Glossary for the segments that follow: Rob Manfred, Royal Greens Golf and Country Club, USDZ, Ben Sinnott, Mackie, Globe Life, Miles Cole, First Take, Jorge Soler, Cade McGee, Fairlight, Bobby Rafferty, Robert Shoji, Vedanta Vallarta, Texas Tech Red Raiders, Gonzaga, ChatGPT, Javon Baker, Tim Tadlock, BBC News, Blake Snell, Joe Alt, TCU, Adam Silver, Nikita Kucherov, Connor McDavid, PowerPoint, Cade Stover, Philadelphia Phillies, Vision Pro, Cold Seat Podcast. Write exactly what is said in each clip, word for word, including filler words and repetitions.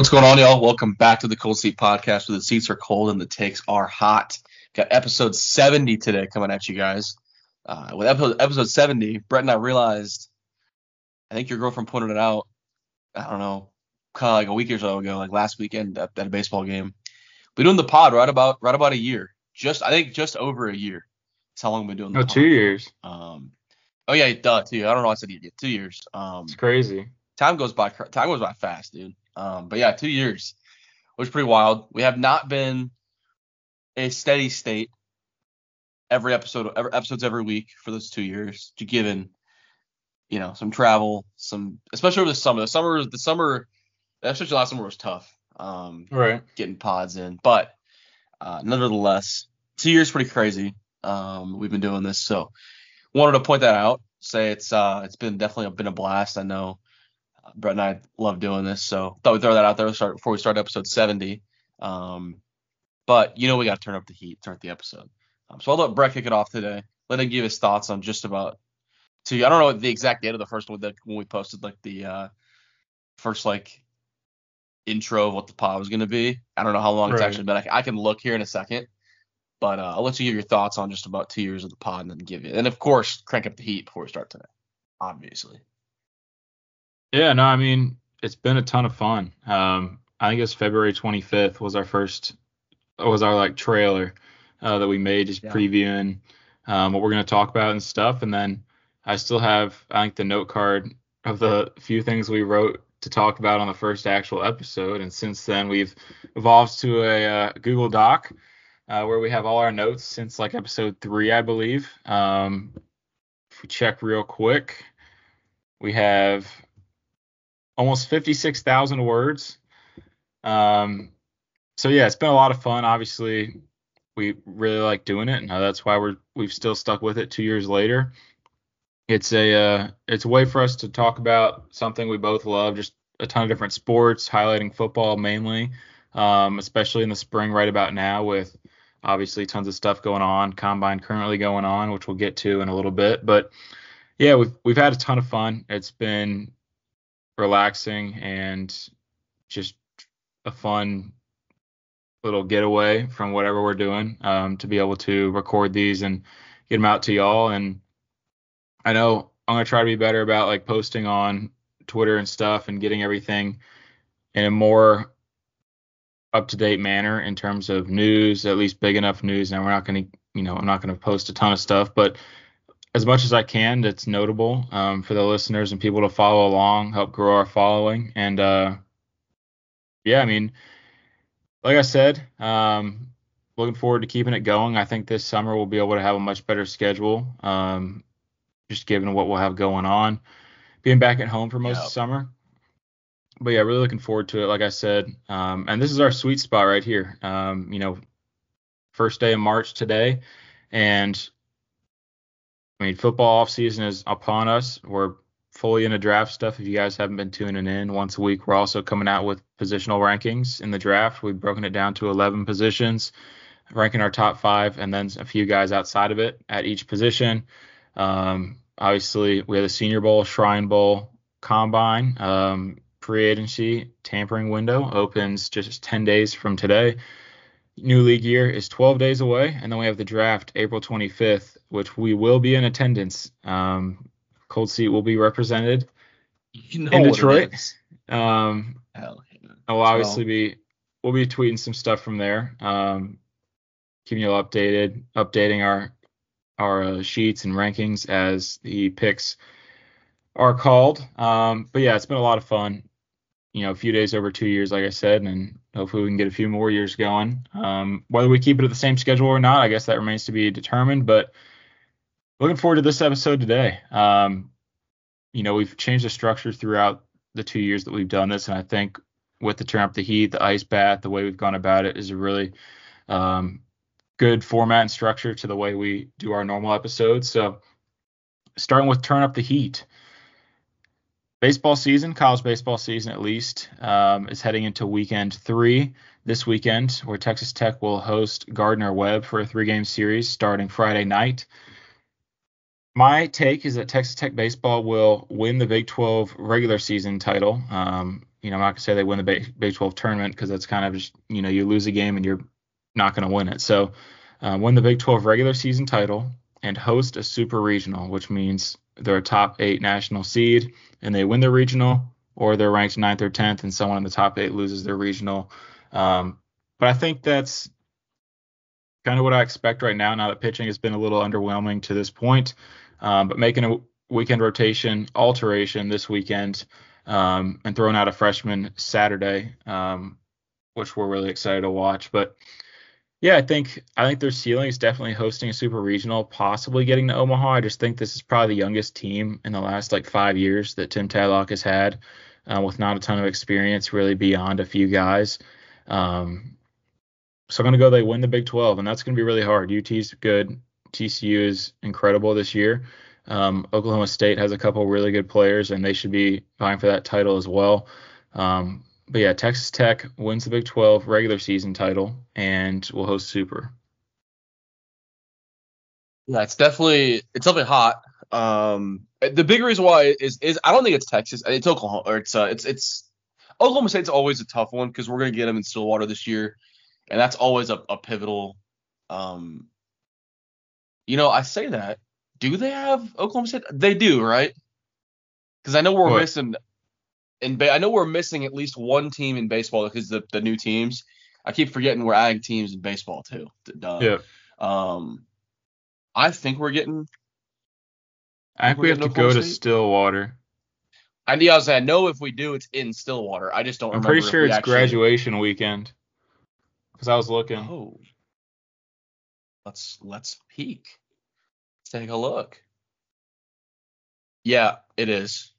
What's going on, y'all? Welcome back to the Cold Seat Podcast, where the seats are cold and the takes are hot. Got episode seventy today coming at you guys. Uh, with episode, episode seventy, Brett and I realized, I think your girlfriend pointed it out, I don't know, kind of like a week or so ago, like last weekend at, at a baseball game. We've been doing the pod right about right about a year. Just I think just over a year. That's how long we've been doing the oh, pod. Oh, two years. Um, oh, yeah, duh, two years. I don't know why I said two years. Um, it's crazy. Time goes by. Time goes by fast, dude. Um, but yeah, two years, which is pretty wild. We have not been a steady state every episode, every episodes every week for those two years, given, you know, some travel, some, especially over the summer. The summer, the summer, especially last summer was tough. Um, right. Getting pods in, but uh, nonetheless, two years pretty crazy. Um, we've been doing this, so wanted to point that out. Say it's uh, it's been definitely been a blast. I know. Brett and I love doing this, so thought we'd throw that out there start, before we start episode seventy. Um, but, you know, we got to turn up the heat, start the episode. Um, so I'll let Brett kick it off today. Let him give his thoughts on just about two. I don't know the exact date of the first one that when we posted, like, the uh, first, like, intro of what the pod was going to be. I don't know how long right. It's actually been. I, I can look here in a second. But uh, I'll let you give your thoughts on just about two years of the pod and then give you. And, of course, crank up the heat before we start today, obviously. Yeah, no, I mean, it's been a ton of fun. Um, I think it was February twenty-fifth was our first, was our like trailer uh, that we made, just yeah. previewing um, what we're going to talk about and stuff. And then I still have, I think, the note card of the few things we wrote to talk about on the first actual episode. And since then, we've evolved to a uh, Google Doc uh, where we have all our notes since like episode three, I believe. Um, if we check real quick, we have almost fifty-six thousand words. Um, so, yeah, it's been a lot of fun. Obviously, we really like doing it, and that's why we're, we've still stuck with it two years later. It's a uh, it's a way for us to talk about something we both love, just a ton of different sports, highlighting football mainly, um, especially in the spring right about now with obviously tons of stuff going on, combine currently going on, which we'll get to in a little bit. But, yeah, we've, we've had a ton of fun. It's been relaxing and just a fun little getaway from whatever we're doing, um, to be able to record these and get them out to y'all. And I know I'm going to try to be better about like posting on Twitter and stuff and getting everything in a more up-to-date manner in terms of news, at least big enough news. Now we're not going to, you know, I'm not going to post a ton of stuff, but as much as I can that's notable um, for the listeners and people to follow along, help grow our following. And, uh, yeah, I mean, like I said, um, looking forward to keeping it going. I think this summer we'll be able to have a much better schedule, um, just given what we'll have going on, being back at home for most yep. of the summer. But, yeah, really looking forward to it, like I said. Um, and this is our sweet spot right here. Um, you know, first day of March today, and – I mean, football offseason is upon us. We're fully into draft stuff. If you guys haven't been tuning in once a week, we're also coming out with positional rankings in the draft. We've broken it down to eleven positions, ranking our top five, and then a few guys outside of it at each position. Um, obviously, we have the Senior Bowl, Shrine Bowl, Combine, um, pre-agency tampering window opens just ten days from today. New league year is twelve days away, and then we have the draft April twenty-fifth, which we will be in attendance. Um, Cold Seat will be represented you know in Detroit. Um, Hell yeah. I'll obviously be we'll be tweeting some stuff from there, um, keeping you all updated, updating our our uh, sheets and rankings as the picks are called. Um, but yeah, it's been a lot of fun. You know, a few days over two years, like I said, and hopefully we can get a few more years going. Um, whether we keep it at the same schedule or not, I guess that remains to be determined. But looking forward to this episode today. Um, you know, we've changed the structure throughout the two years that we've done this, and I think with the turn up the heat, the ice bath, the way we've gone about it is a really um, good format and structure to the way we do our normal episodes. So starting with turn up the heat. Baseball season, college baseball season at least, um, is heading into weekend three this weekend, where Texas Tech will host Gardner-Webb for a three-game series starting Friday night. My take is that Texas Tech baseball will win the Big twelve regular season title. Um, you know, I'm not gonna say they win the Big, Big twelve tournament, because that's kind of just, you know, you lose a game and you're not going to win it. So uh, win the Big twelve regular season title and host a super regional, which means they're a top eight national seed and they win their regional, or they're ranked ninth or tenth and someone in the top eight loses their regional. Um, but I think that's kind of what I expect right now, now that pitching has been a little underwhelming to this point. Um, but making a weekend rotation alteration this weekend um, and throwing out a freshman Saturday, um, which we're really excited to watch. But yeah, I think I think their ceiling is definitely hosting a super regional, possibly getting to Omaha. I just think this is probably the youngest team in the last like five years that Tim Tadlock has had, uh, with not a ton of experience really beyond a few guys. Um, so I'm going to go they win the Big twelve, and that's going to be really hard. U T's good. T C U is incredible this year. Um, Oklahoma State has a couple really good players, and they should be vying for that title as well. Um, But yeah, Texas Tech wins the Big twelve regular season title and will host Super. Yeah, it's definitely it's something hot. Um, the big reason why is is I don't think it's Texas, it's Oklahoma, or it's uh, it's it's Oklahoma State's always a tough one, because we're gonna get them in Stillwater this year, and that's always a, a pivotal. Um, you know, I say that. Do they have Oklahoma State? They do, right? Because I know we're what? missing. And ba- I know we're missing at least one team in baseball, because the, the new teams, I keep forgetting we're adding teams in baseball too. Duh. Yeah. Um, I think we're getting. I think, I think we have to go State. to Stillwater. I need. I was. I know if we do, it's in Stillwater. I just don't. I'm remember pretty sure it's actually... graduation weekend. Because I was looking. Oh. Let's let's peek. Let's take a look. Yeah, it is.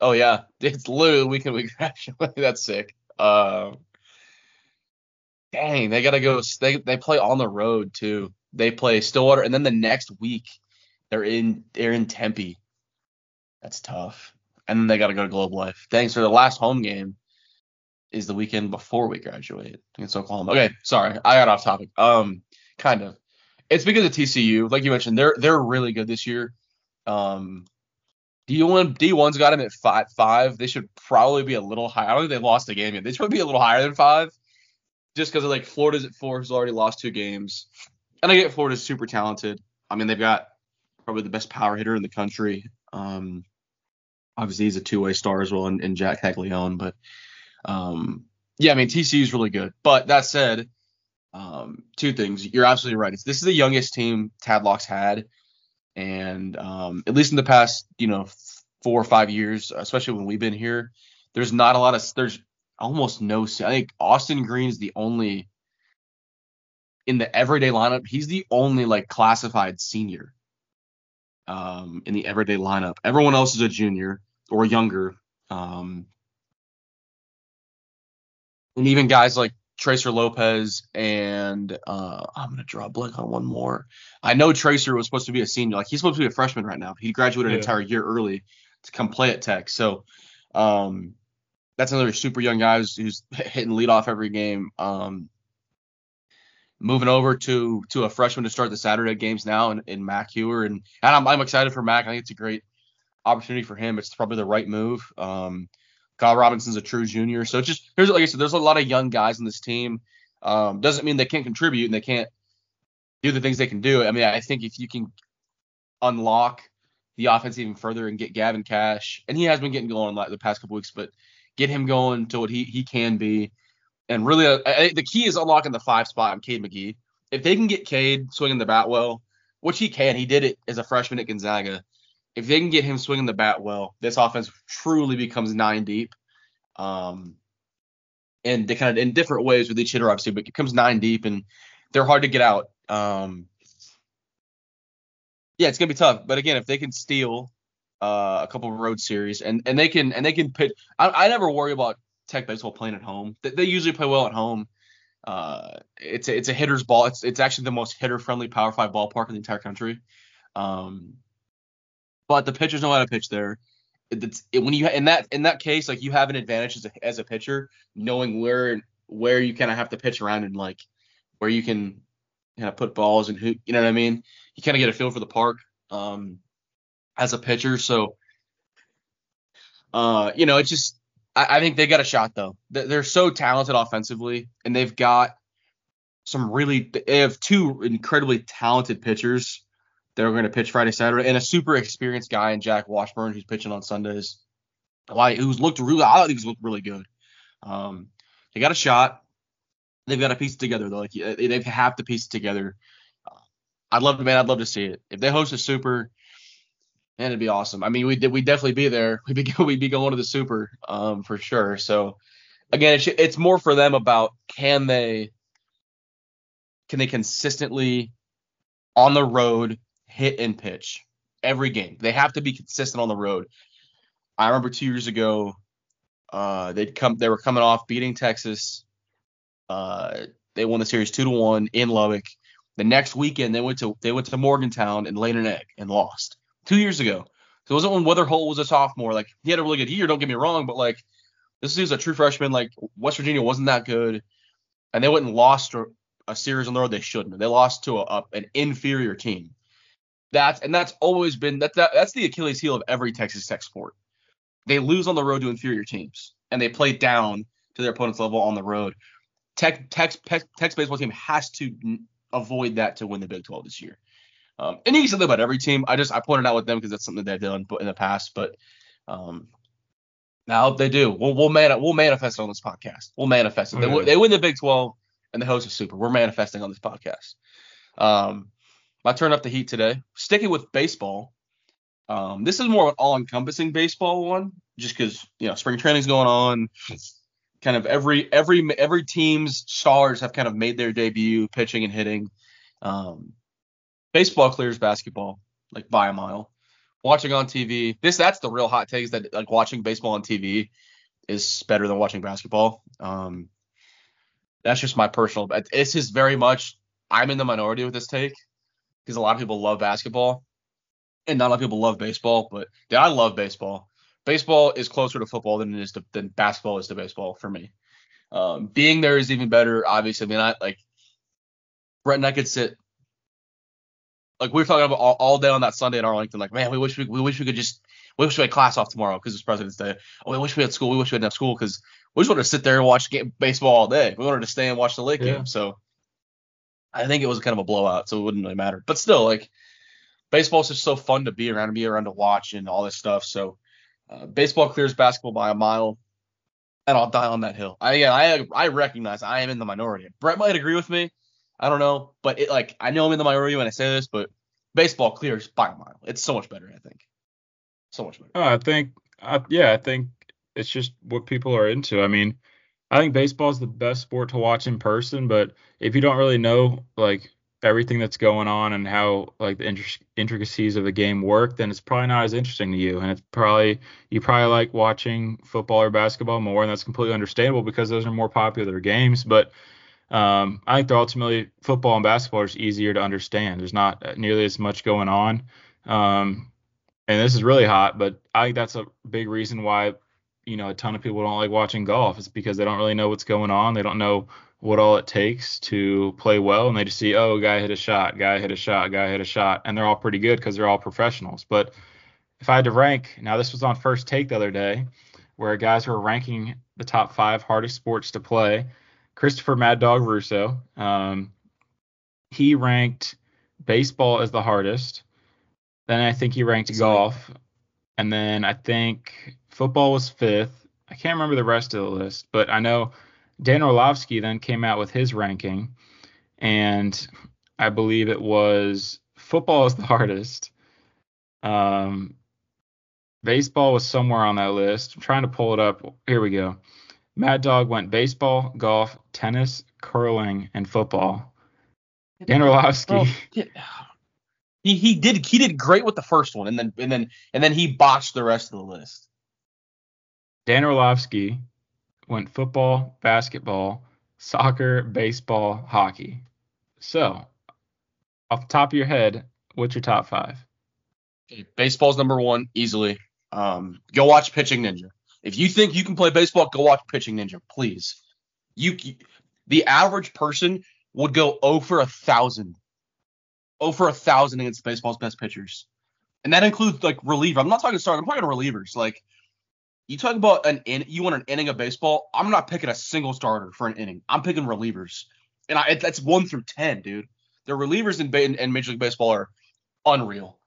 Oh, yeah. It's literally the weekend we graduate. That's sick. Uh, dang, they got to go. They they play on the road, too. They play Stillwater, and then the next week, they're in they're in Tempe. That's tough. And then they got to go to Globe Life. Dang, so the last home game is the weekend before we graduate against Oklahoma. Okay, sorry. I got off topic. Um, kind of. It's because of T C U. Like you mentioned, they're they're really good this year. Um. D one, D one's got him at five, five. They should probably be a little higher. I don't think they've lost a game yet. They should be a little higher than five, just because like Florida's at four, who's already lost two games. And I get Florida's super talented. I mean, they've got probably the best power hitter in the country. Um, obviously, he's a two-way star as well, and, and Jack Caglione. But, um, yeah, I mean, T C U's really good. But that said, um, two things. You're absolutely right. It's, this is the youngest team Tadlock's had. And um, at least in the past, you know, four or five years, especially when we've been here, there's not a lot of – there's almost no – I think Austin Green's the only – in the everyday lineup, he's the only, like, classified senior um, in the everyday lineup. Everyone else is a junior or younger. Um, and even guys like Tracer Lopez and uh, I'm going to draw a blank on one more. I know Tracer was supposed to be a senior. Like, he's supposed to be a freshman right now. He graduated yeah. an entire year early to come play at Tech. So um, that's another super young guy who's, who's hitting leadoff every game. Um, moving over to to a freshman to start the Saturday games now in, in Mac Heuer. And, and I'm, I'm excited for Mac. I think it's a great opportunity for him. It's probably the right move. Um Kyle Robinson's a true junior. So it's just, here's, like I said, there's a lot of young guys in this team. Um, doesn't mean they can't contribute and they can't do the things they can do. I mean, I think if you can unlock the offense even further and get Gavin Cash, and he has been getting going the past couple weeks, but get him going to what he, he can be. And really, uh, I, the key is unlocking the five spot on Cade McGee. If they can get Cade swinging the bat well, which he can, he did it as a freshman at Gonzaga. If they can get him swinging the bat well, this offense truly becomes nine deep. Um, and they kind of in different ways with each hitter, obviously, but it comes nine deep and they're hard to get out. Um, yeah, it's going to be tough. But again, if they can steal uh, a couple of road series and, and they can and they can pitch. I, I never worry about Tech baseball playing at home. They, they usually play well at home. Uh, it's, a, it's a hitter's ball. It's, it's actually the most hitter-friendly Power five ballpark in the entire country. Um But the pitchers know how to pitch there. It's, it, when you in that in that case, like you have an advantage as a, as a pitcher, knowing where where you kind of have to pitch around and like where you can kind of put balls and who, you know what I mean. You kind of get a feel for the park um, as a pitcher. So uh, you know, it's just I, I think they got a shot, though. They're so talented offensively, and they've got some really – they have two incredibly talented pitchers that are going to pitch Friday, Saturday, and a super experienced guy in Jack Washburn who's pitching on Sundays, like, who's looked really – I think he's looked really good. Um, they got a shot. They've got to piece it together, though. Like, they have to piece it together. Uh, I'd love to, man. I'd love to see it. If they host a super, man, it'd be awesome. I mean, we did. We'd definitely be there. We'd be we'd be going to the super, um, for sure. So, again, it's it's more for them about can they can they consistently on the road hit and pitch every game. They have to be consistent on the road. I remember two years ago, uh, they'd come. They were coming off beating Texas. Uh, they won the series two to one in Lubbock. The next weekend, they went to they went to Morgantown and laid an egg and lost. Two years ago, so it wasn't when Weatherholt was a sophomore. Like, he had a really good year. Don't get me wrong, but like, this is a true freshman. Like, West Virginia wasn't that good, and they went and lost a series on the road they shouldn't. They lost to a, a an inferior team. That's and that's always been that, that that's the Achilles heel of every Texas Tech sport. They lose on the road to inferior teams, and they play down to their opponent's level on the road. Tech, Tech, Tech's baseball team has to avoid that to win the Big twelve this year. Um, and you can say that about every team. I just I pointed out with them because that's something that they've done in the past. But um, I hope they do. We'll we'll, mani- we'll manifest it on this podcast. We'll manifest it. They, mm-hmm. they win the Big twelve and the host is super. We're manifesting on this podcast. Um, I turned up the heat today. Sticking with baseball. Um, this is more of an all-encompassing baseball one, just because, you know, spring training's going on. Kind of every every every team's stars have kind of made their debut pitching and hitting. Um, baseball clears basketball like by a mile. Watching on T V, this that's the real hot takes that like watching baseball on T V is better than watching basketball. Um, that's just my personal. This is very much I'm in the minority with this take because a lot of people love basketball and not a lot of people love baseball, but yeah, I love baseball. Baseball is closer to football than it is to, than basketball is to baseball for me. Um, being there is even better, obviously. I mean, I like Brett and I could sit like we were talking about all, all day on that Sunday in Arlington. Like, man, we wish we, we wish we could just we wish we had class off tomorrow because it's President's Day. Oh, we wish we had school. We wish we didn't have school because we just wanted to sit there and watch game, baseball all day. We wanted to stay and watch the late yeah. game. So I think it was kind of a blowout, so it wouldn't really matter. But still, like baseball is just so fun to be around and be around to watch and all this stuff. So. Uh, baseball clears basketball by a mile, and I'll die on that hill. I, yeah, I I recognize I am in the minority. Brett might agree with me. I don't know, but it like I know I'm in the minority when I say this, but baseball clears by a mile. It's so much better, I think. So much better. Uh, I think, uh, yeah, I think it's just what people are into. I mean, I think baseball is the best sport to watch in person, but if you don't really know like everything that's going on and how like the intric- intricacies of the game work, then it's probably not as interesting to you, and it's probably you probably like watching football or basketball more, and that's completely understandable because those are more popular games. But um, I think they're ultimately football and basketball are just easier to understand. There's not nearly as much going on, um, and this is really hot. But I think that's a big reason why you know a ton of people don't like watching golf. It's because they don't really know what's going on. They don't know what all it takes to play well, and they just see, oh, guy hit a shot, guy hit a shot, guy hit a shot, and they're all pretty good because they're all professionals. But if I had to rank, now this was on First Take the other day, where guys were ranking the top five hardest sports to play. Christopher Mad Dog Russo, um, he ranked baseball as the hardest. Then I think he ranked Sorry. golf, and then I think football was fifth. I can't remember the rest of the list, but I know Dan Orlovsky then came out with his ranking, and I believe it was football is the hardest. Um, baseball was somewhere on that list. I'm trying to pull it up. Here we go. Mad Dog went baseball, golf, tennis, curling, and football. Dan Orlovsky. Oh, he he did he did great with the first one, and then and then and then he botched the rest of the list. Dan Orlovsky went football, basketball, soccer, baseball, hockey. So, off the top of your head, what's your top five? Baseball's number one, easily. Um, go watch Pitching Ninja. If you think you can play baseball, go watch Pitching Ninja, please. You, the average person would go oh for a thousand. oh for a thousand against baseball's best pitchers. And that includes, like, reliever. I'm not talking starters. I'm talking relievers. Like, You talk about an in, you want an inning of baseball. I'm not picking a single starter for an inning. I'm picking relievers, and I, that's one through ten, dude. The relievers in, in, in Major League Baseball are unreal.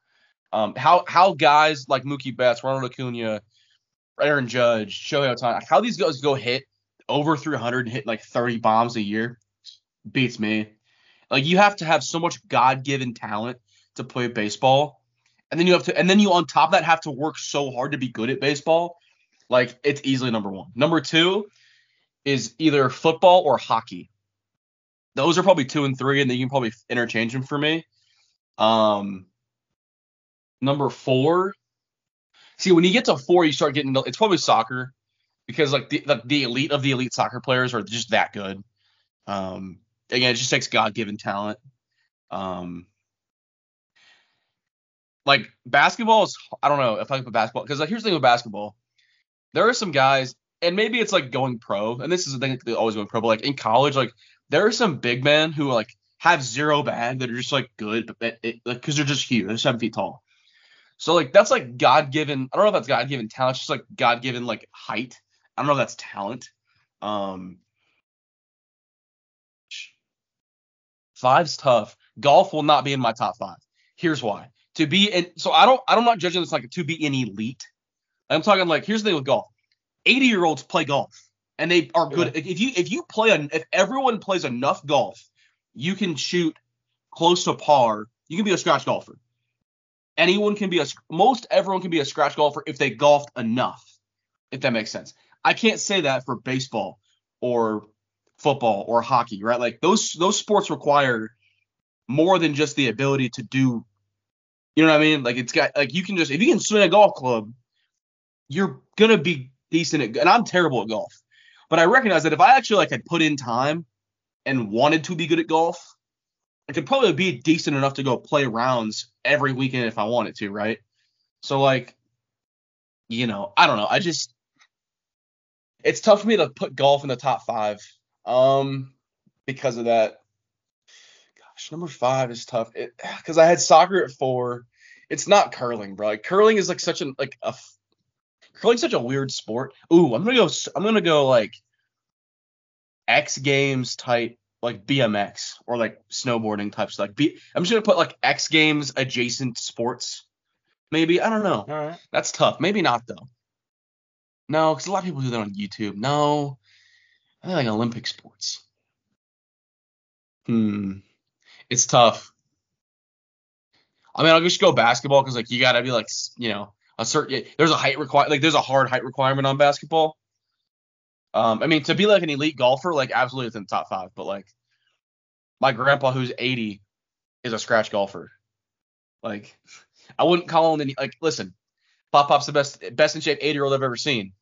Um, how how guys like Mookie Betts, Ronald Acuna, Aaron Judge, Shohei Ohtani, how these guys go hit over three hundred and hit like thirty bombs a year beats me. Like, you have to have so much God-given talent to play baseball, and then you have to, and then you on top of that have to work so hard to be good at baseball. Like, it's easily number one. Number two is either football or hockey. Those are probably two and three, and then you can probably interchange them for me. Um, number four. See, when you get to four, you start getting – it's probably soccer because, like, the, like, the elite of the elite soccer players are just that good. Um, again, it just takes God-given talent. Um, like, basketball is – I don't know if I can put basketball – because, like, here's the thing with basketball. There are some guys, and maybe it's like going pro, and this is the thing that they always go pro, but like in college, like there are some big men who like have zero bad that are just like good, but it, like because they're just huge, they're seven feet tall. So like that's like God given. I don't know if that's God given talent, it's just like God given like height. I don't know if that's talent. Um, five's tough. Golf will not be in my top five. Here's why. To be and so I don't. I'm not judging this like to be an elite. I'm talking like, here's the thing with golf. eighty-year-olds play golf, and they are good. Yeah. If you if you play – if everyone plays enough golf, you can shoot close to par. You can be a scratch golfer. Anyone can be a – most everyone can be a scratch golfer if they golfed enough, if that makes sense. I can't say that for baseball or football or hockey, right? Like, those those sports require more than just the ability to do – you know what I mean? Like, it's got – like, you can just – if you can swing a golf club, you're going to be decent at, and I'm terrible at golf, but I recognize that if I actually like had put in time and wanted to be good at golf, I could probably be decent enough to go play rounds every weekend if I wanted to. Right. So like, you know, I don't know. I just, it's tough for me to put golf in the top five um, because of that. Gosh, number five is tough. It, 'cause I had soccer at four. It's not curling, bro. Like, curling is like such an, like a, curling's such a weird sport. Ooh, I'm gonna go. I'm gonna go like X Games type, like B M X or like snowboarding types. Like B, I'm just gonna put like X Games adjacent sports. Maybe, I don't know. All right. That's tough. Maybe not though. No, because a lot of people do that on YouTube. No, I think like Olympic sports. Hmm, it's tough. I mean, I'll just go basketball because like you gotta be like you know. A certain, there's a height require like there's a hard height requirement on basketball. Um, I mean, to be like an elite golfer, like absolutely within the top five. But like my grandpa, who's eighty, is a scratch golfer. Like I wouldn't call him any. Like listen, Pop Pop's the best, best in shape eighty year old I've ever seen.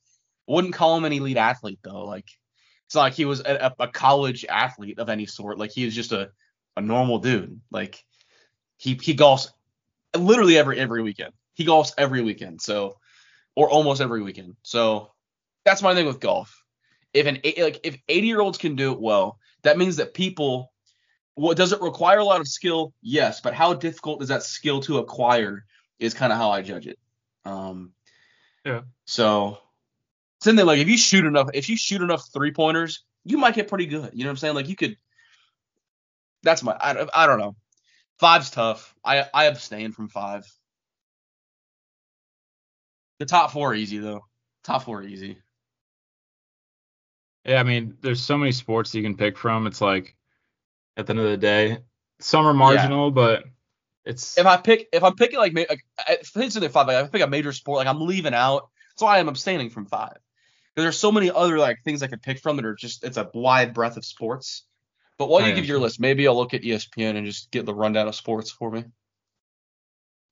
Wouldn't call him an elite athlete though. Like it's not like he was a, a college athlete of any sort. Like he was just a, a normal dude. Like he he golfs literally every every weekend. He golfs every weekend, so or almost every weekend. So that's my thing with golf. If an like if eighty-year-olds can do it well, that means that people. What does it require a lot of skill? Yes, but how difficult is that skill to acquire is kind of how I judge it. Um, yeah. So something like if you shoot enough, if you shoot enough three-pointers, you might get pretty good. You know what I'm saying? Like you could. That's my. I, I don't know. Five's tough. I I abstain from five. The top four are easy, though. Top four are easy. Yeah, I mean, there's so many sports you can pick from. It's like, at the end of the day, some are marginal, yeah. But it's... If I pick, if I'm picking, like, like if I pick a major sport, like, I'm leaving out. That's why I'm abstaining from five. Because there's so many other, like, things I could pick from that are just, it's a wide breadth of sports. But while oh, you yeah. give your list, maybe I'll look at E S P N and just get the rundown of sports for me.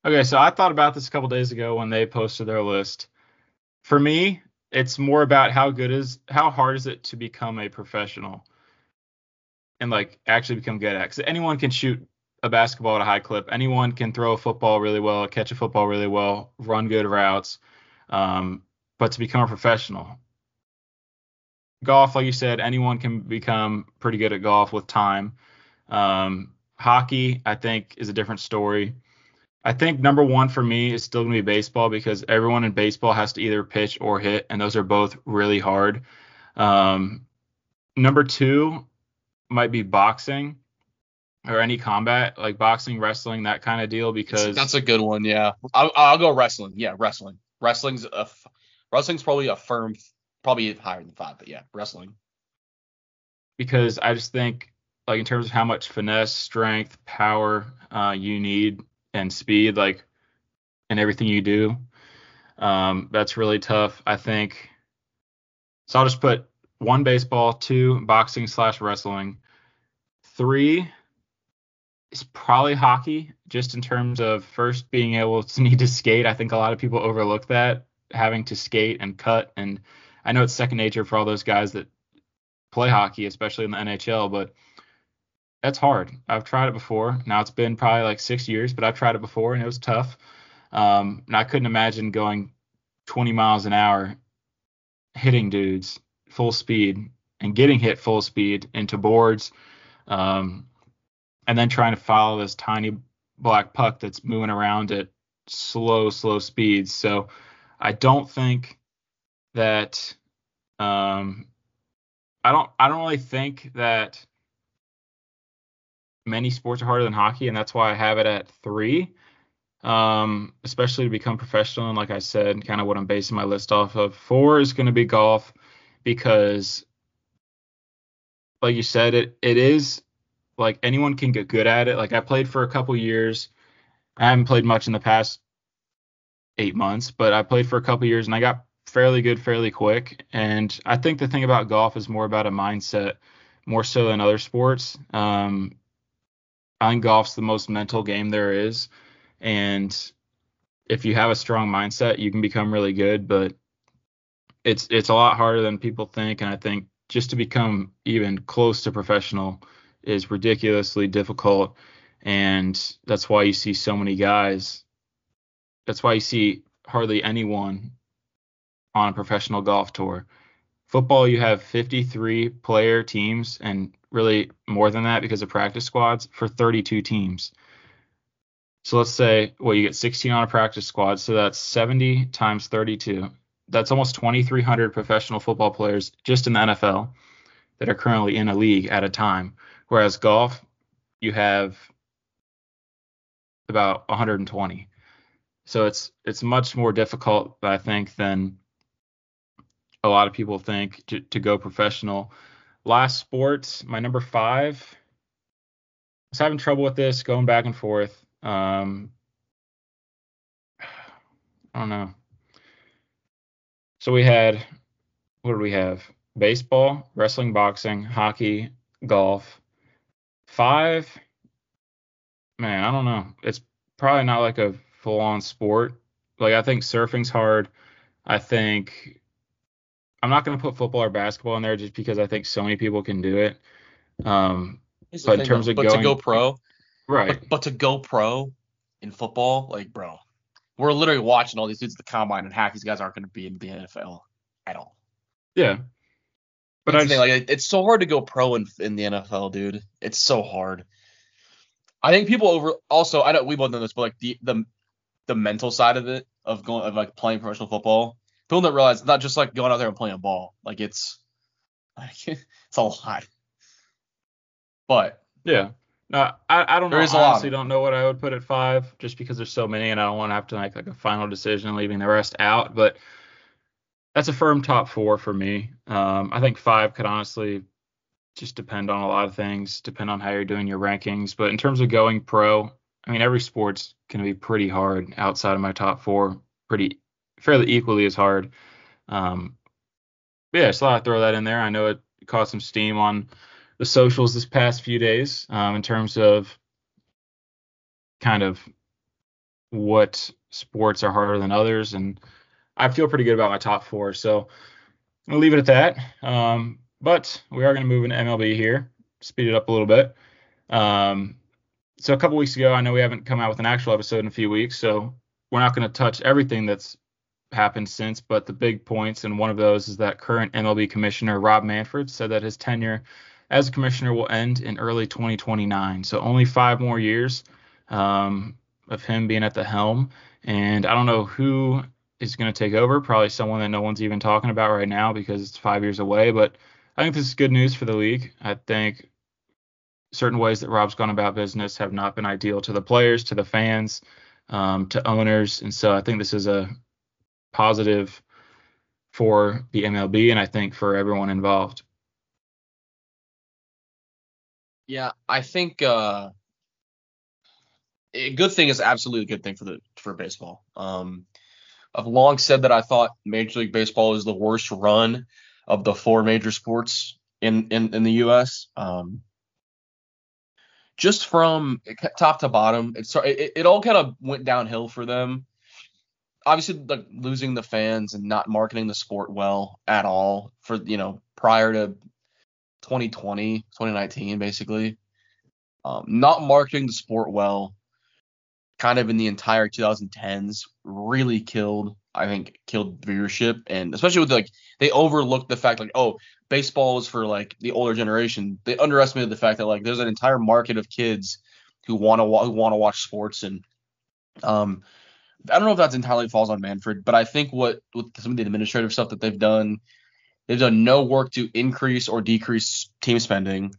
Okay, so I thought about this a couple days ago when they posted their list. For me, it's more about how good is, how hard is it to become a professional and like actually become good at. Because anyone can shoot a basketball at a high clip. Anyone can throw a football really well, catch a football really well, run good routes. Um, but to become a professional, golf, like you said, anyone can become pretty good at golf with time. Um, hockey, I think, is a different story. I think number one for me is still going to be baseball, because everyone in baseball has to either pitch or hit, and those are both really hard. Um, number two might be boxing or any combat, like boxing, wrestling, that kind of deal, because that's a good one. Yeah, I'll, I'll go wrestling. Yeah, wrestling. Wrestling's a wrestling's probably a firm, probably higher than five, but yeah, wrestling. Because I just think, like, in terms of how much finesse, strength, power uh, you need, and speed, like, in everything you do, um, that's really tough, I think. So I'll just put one baseball, two boxing slash wrestling, three is probably hockey, just in terms of first being able to need to skate. I think a lot of people overlook that, having to skate and cut. And I know it's second nature for all those guys that play hockey, especially in the N H L, but that's hard. I've tried it before. Now it's been probably like six years, but I've tried it before and it was tough. Um, and I couldn't imagine going twenty miles an hour, hitting dudes full speed and getting hit full speed into boards. Um, and then trying to follow this tiny black puck that's moving around at slow, slow speeds. So I don't think that, um, I don't, I don't really think that many sports are harder than hockey, and that's why I have it at three, um, especially to become professional. And like I said, kind of what I'm basing my list off of. Four is going to be golf, because, like you said, it it is like anyone can get good at it. Like, I played for a couple years. I haven't played much in the past eight months, but I played for a couple years and I got fairly good fairly quick. And I think the thing about golf is more about a mindset, more so than other sports. Um, I think golf's the most mental game there is, and if you have a strong mindset, you can become really good. But it's it's a lot harder than people think, and I think just to become even close to professional is ridiculously difficult. And that's why you see so many guys. That's why you see hardly anyone on a professional golf tour. Football, you have fifty-three player teams, and really more than that because of practice squads for thirty-two teams. So let's say, well, you get sixteen on a practice squad, so that's seventy times thirty-two. That's almost twenty-three hundred professional football players just in the N F L that are currently in a league at a time. Whereas golf, you have about one hundred twenty. So it's it's much more difficult, I think, than a lot of people think to, to go professional. Last sport, my number five. I was having trouble with this, going back and forth. Um, I don't know. So we had, what did we have? Baseball, wrestling, boxing, hockey, golf. Five, man, I don't know. It's probably not like a full-on sport. Like, I think surfing's hard. I think... I'm not going to put football or basketball in there just because I think so many people can do it. Um, but in terms of but going, to go pro, right? But, but to go pro in football, like, bro, we're literally watching all these dudes at the combine, and half these guys aren't going to be in the N F L at all. Yeah, but I just, thing, like, it's so hard to go pro in in the N F L, dude. It's so hard. I think people over also. I don't. We both know this, but like the the the mental side of it, of going of like playing professional football. People don't realize it's not just like going out there and playing ball. Like, it's like, it's a lot. But yeah, no, I, I don't know. I honestly don't know what I would put at five, just because there's so many, and I don't want to have to make like a final decision leaving the rest out. But that's a firm top four for me. Um, I think five could honestly just depend on a lot of things, depend on how you're doing your rankings. But in terms of going pro, I mean, every sport's going to be pretty hard outside of my top four, pretty fairly equally as hard. Um, yeah, so I'll throw that in there. I know it caught some steam on the socials this past few days, um, in terms of kind of what sports are harder than others. And I feel pretty good about my top four. So I'm going to leave it at that. Um, but we are going to move into M L B here, speed it up a little bit. Um, so a couple weeks ago, I know we haven't come out with an actual episode in a few weeks, so we're not going to touch everything that's happened since, but the big points, and one of those is that current M L B commissioner Rob Manfred said that his tenure as commissioner will end in early twenty twenty-nine, so only five more years. Um, of him being at the helm. And I don't know who is going to take over. Probably someone that no one's even talking about right now because it's five years away. But I think this is good news for the league. I think certain ways that Rob's gone about business have not been ideal to the players, to the fans, um, to owners. And so I think this is a positive for the M L B and I think for everyone involved. Yeah, I think uh, a good thing is absolutely a good thing for the for baseball. Um, I've long said that I thought Major League Baseball is the worst run of the four major sports in, in, in the U S. Um, just from top to bottom, it, it, it all kind of went downhill for them. Obviously, like losing the fans and not marketing the sport well at all for, you know, prior to twenty twenty, twenty nineteen, basically, um, not marketing the sport well, kind of in the entire twenty tens, really killed, I think, killed viewership. And especially with, like, they overlooked the fact, like, oh, baseball is for, like, the older generation. They underestimated the fact that, like, there's an entire market of kids who want to wa- who want to watch sports. And um, I don't know if that's entirely falls on Manfred, but I think what with some of the administrative stuff that they've done, they've done no work to increase or decrease team spending,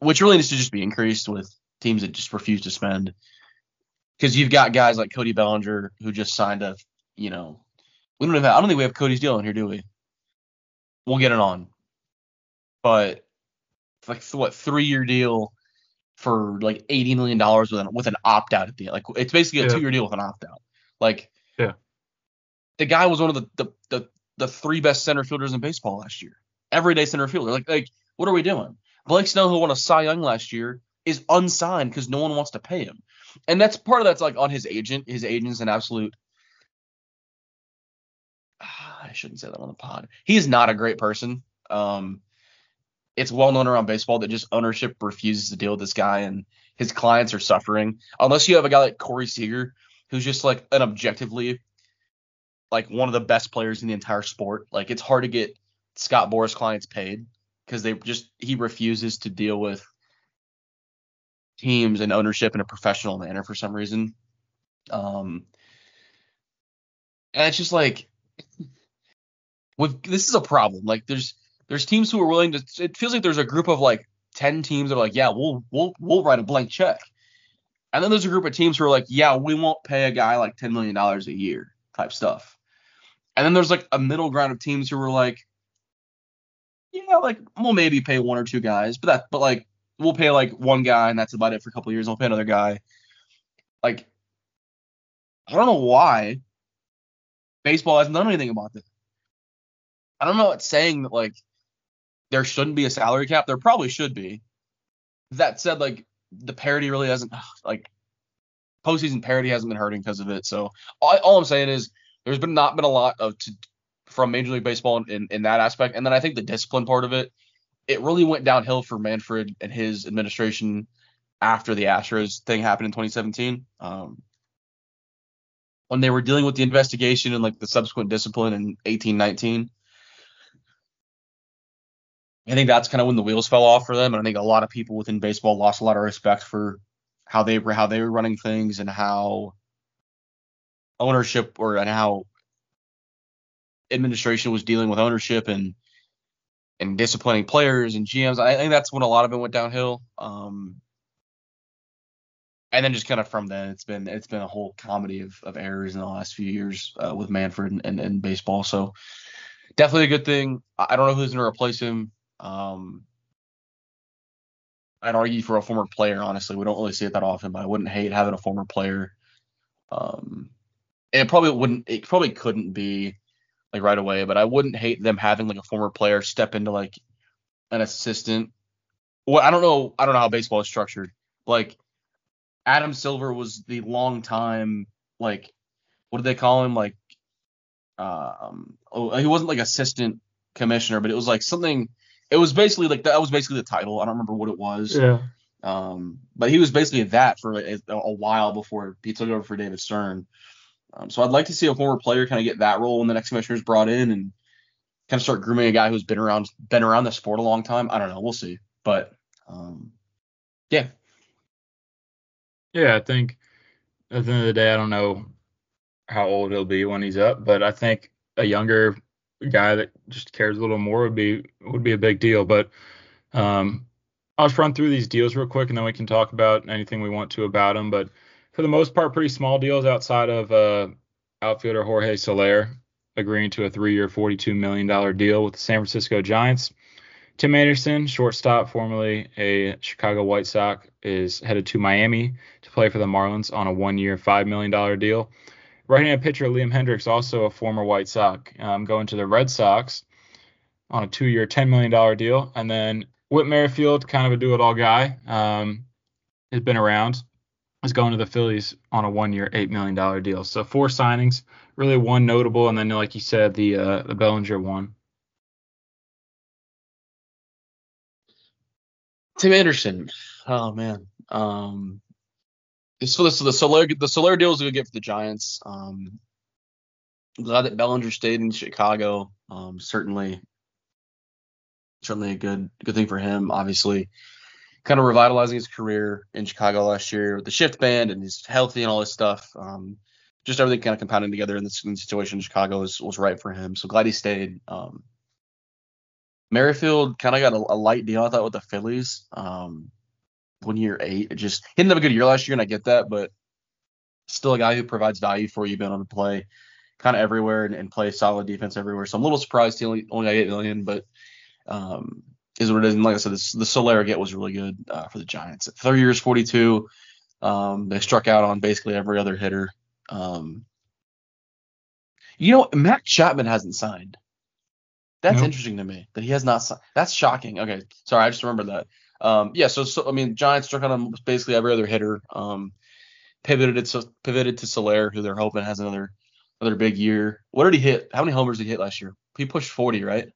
which really needs to just be increased with teams that just refuse to spend. Because you've got guys like Cody Bellinger who just signed a, you know, we don't have, I don't think we have Cody's deal in here, do we? We'll get it on. But like th- what three year deal for like eighty million dollars with an with an opt out at the end. Like it's basically a yeah. two year deal with an opt out. Like yeah, the guy was one of the the the the three best center fielders in baseball last year. Everyday center fielder. Like, like what are we doing? Blake Snell, who won a Cy Young last year, is unsigned because no one wants to pay him. And that's part of that's like on his agent. His agent's an absolute – I shouldn't say that on the pod. He is not a great person. Um, it's well known around baseball that just ownership refuses to deal with this guy, and his clients are suffering. Unless you have a guy like Corey Seager, who's just like an objectively – like one of the best players in the entire sport. Like it's hard to get Scott Boras clients paid because they just, he refuses to deal with teams and ownership in a professional manner for some reason. Um, and it's just like, with this is a problem. Like there's, there's teams who are willing to, it feels like there's a group of like ten teams that are like, yeah, we'll, we'll, we'll write a blank check. And then there's a group of teams who are like, yeah, we won't pay a guy like ten million dollars a year type stuff. And then there's like a middle ground of teams who were like, yeah, like we'll maybe pay one or two guys, but that, but like we'll pay like one guy and that's about it for a couple of years. We'll pay another guy. Like, I don't know why baseball hasn't done anything about this. I don't know. It's saying that like there shouldn't be a salary cap. There probably should be. That said, like the parity really hasn't like postseason parity hasn't been hurting because of it. So all, all I'm saying is, There's been not been a lot of to, from Major League Baseball in, in, in that aspect. And then I think the discipline part of it, it really went downhill for Manfred and his administration after the Astros thing happened in twenty seventeen. Um, when they were dealing with the investigation and like the subsequent discipline in eighteen nineteen, I think that's kind of when the wheels fell off for them. And I think a lot of people within baseball lost a lot of respect for how they were, how they were running things and how ownership or and how administration was dealing with ownership and and disciplining players and G Ms. I think that's when a lot of it went downhill. Um, and then just kind of from then, it's been it's been a whole comedy of, of errors in the last few years uh, with Manfred and, and, and baseball. So definitely a good thing. I don't know who's going to replace him. Um, I'd argue for a former player, honestly. We don't really see it that often, but I wouldn't hate having a former player. Um, It probably wouldn't. It probably couldn't be like right away, but I wouldn't hate them having like a former player step into like an assistant. Well, I don't know. I don't know how baseball is structured. Like Adam Silver was the long time like what do they call him? Like um, oh, he wasn't like assistant commissioner, but it was like something. It was basically like that was basically the title. I don't remember what it was. Yeah. Um, but he was basically that for a, a while before he took over for David Stern. Um, so I'd like to see a former player kind of get that role when the next commissioner is brought in and kind of start grooming a guy who's been around been around the sport a long time. I don't know. We'll see. But, um, yeah. Yeah, I think at the end of the day, I don't know how old he'll be when he's up, but I think a younger guy that just cares a little more would be would be a big deal. But um, I'll just run through these deals real quick, and then we can talk about anything we want to about them. But for the most part, pretty small deals outside of uh, outfielder Jorge Soler agreeing to a three-year, forty-two million dollars deal with the San Francisco Giants. Tim Anderson, shortstop, formerly a Chicago White Sox, is headed to Miami to play for the Marlins on a one-year, five million dollars deal. Right-handed pitcher Liam Hendricks, also a former White Sox, um, going to the Red Sox on a two-year, ten million dollars deal. And then Whit Merrifield, kind of a do-it-all guy, um, has been around, is going to the Phillies on a one-year, eight million dollars deal. So four signings, really one notable, and then, like you said, the uh, the Bellinger one. Tim Anderson, oh man, um, so the, so the Soler the Soler deal is going to get for the Giants. Um, glad that Bellinger stayed in Chicago. Um, certainly, certainly a good good thing for him. Obviously, kind of revitalizing his career in Chicago last year with the shift band, and he's healthy and all this stuff. Um, just everything kind of compounding together in this in the situation in Chicago was was right for him. So glad he stayed. Um, Merrifield kind of got a, a light deal, I thought, with the Phillies. Um, one year eight. It just he didn't have a good year last year, and I get that, but still a guy who provides value for you, being able to play kind of everywhere and, and play solid defense everywhere. So I'm a little surprised he only only got eight million, but um, is what it is. And like I said, this, the Soler get was really good uh, for the Giants. At three years, forty-two. Um, they struck out on basically every other hitter. Um, you know, Matt Chapman hasn't signed. That's nope. Interesting to me that he has not signed. That's shocking. Okay, sorry, I just remembered that. Um, yeah, so, so I mean, Giants struck out on basically every other hitter. Um, pivoted it so pivoted to Soler, who they're hoping has another another big year. What did he hit? How many homers did he hit last year? He pushed forty, right? I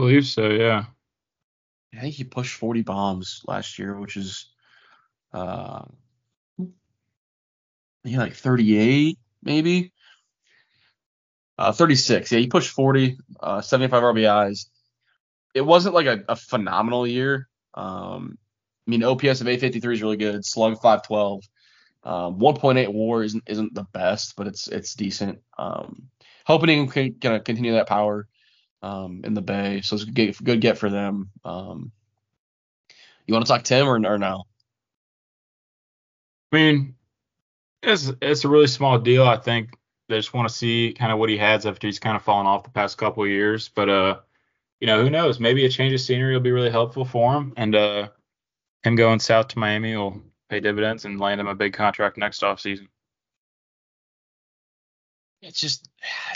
believe so. Yeah. I think he pushed forty bombs last year, which is uh, yeah, like thirty-eight maybe. Uh, thirty-six. Yeah, he pushed forty, uh, seventy-five R B Is. It wasn't like a, a phenomenal year. Um, I mean, O P S of eight fifty-three is really good. Slug five twelve. Um, one point eight WAR isn't isn't the best, but it's it's decent. Um, hoping he can, can continue that power um, in the Bay. So it's a good, good get for them. Um, you want to talk Tim or, or no? I mean, it's it's a really small deal, I think. They just want to see kind of what he has after he's kind of fallen off the past couple of years. But, uh, you know, who knows? Maybe a change of scenery will be really helpful for him. And uh, him going south to Miami will pay dividends and land him a big contract next offseason. It's just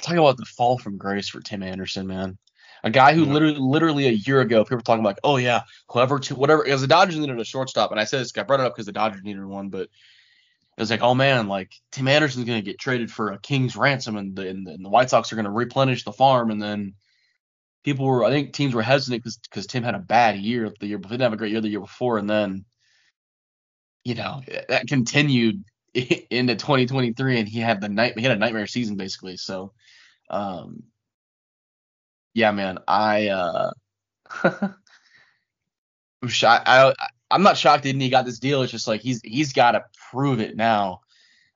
talking about the fall from grace for Tim Anderson, man. A guy who yeah. literally literally a year ago, people were talking about, oh, yeah, whoever, to, whatever. Because the Dodgers needed a shortstop. And I said this, I brought it up because the Dodgers needed one, but it was like, oh, man, like Tim Anderson's going to get traded for a king's ransom, and the, and the, and the White Sox are going to replenish the farm. And then people were – I think teams were hesitant because Tim had a bad year the year before. Didn't have a great year the year before. And then, you know, that continued into twenty twenty-three, and he had the night – he had a nightmare season basically. So, um, yeah, man, I uh, – I'm shocked. I, I, I'm not shocked that he got this deal. It's just like he's he's got to prove it now.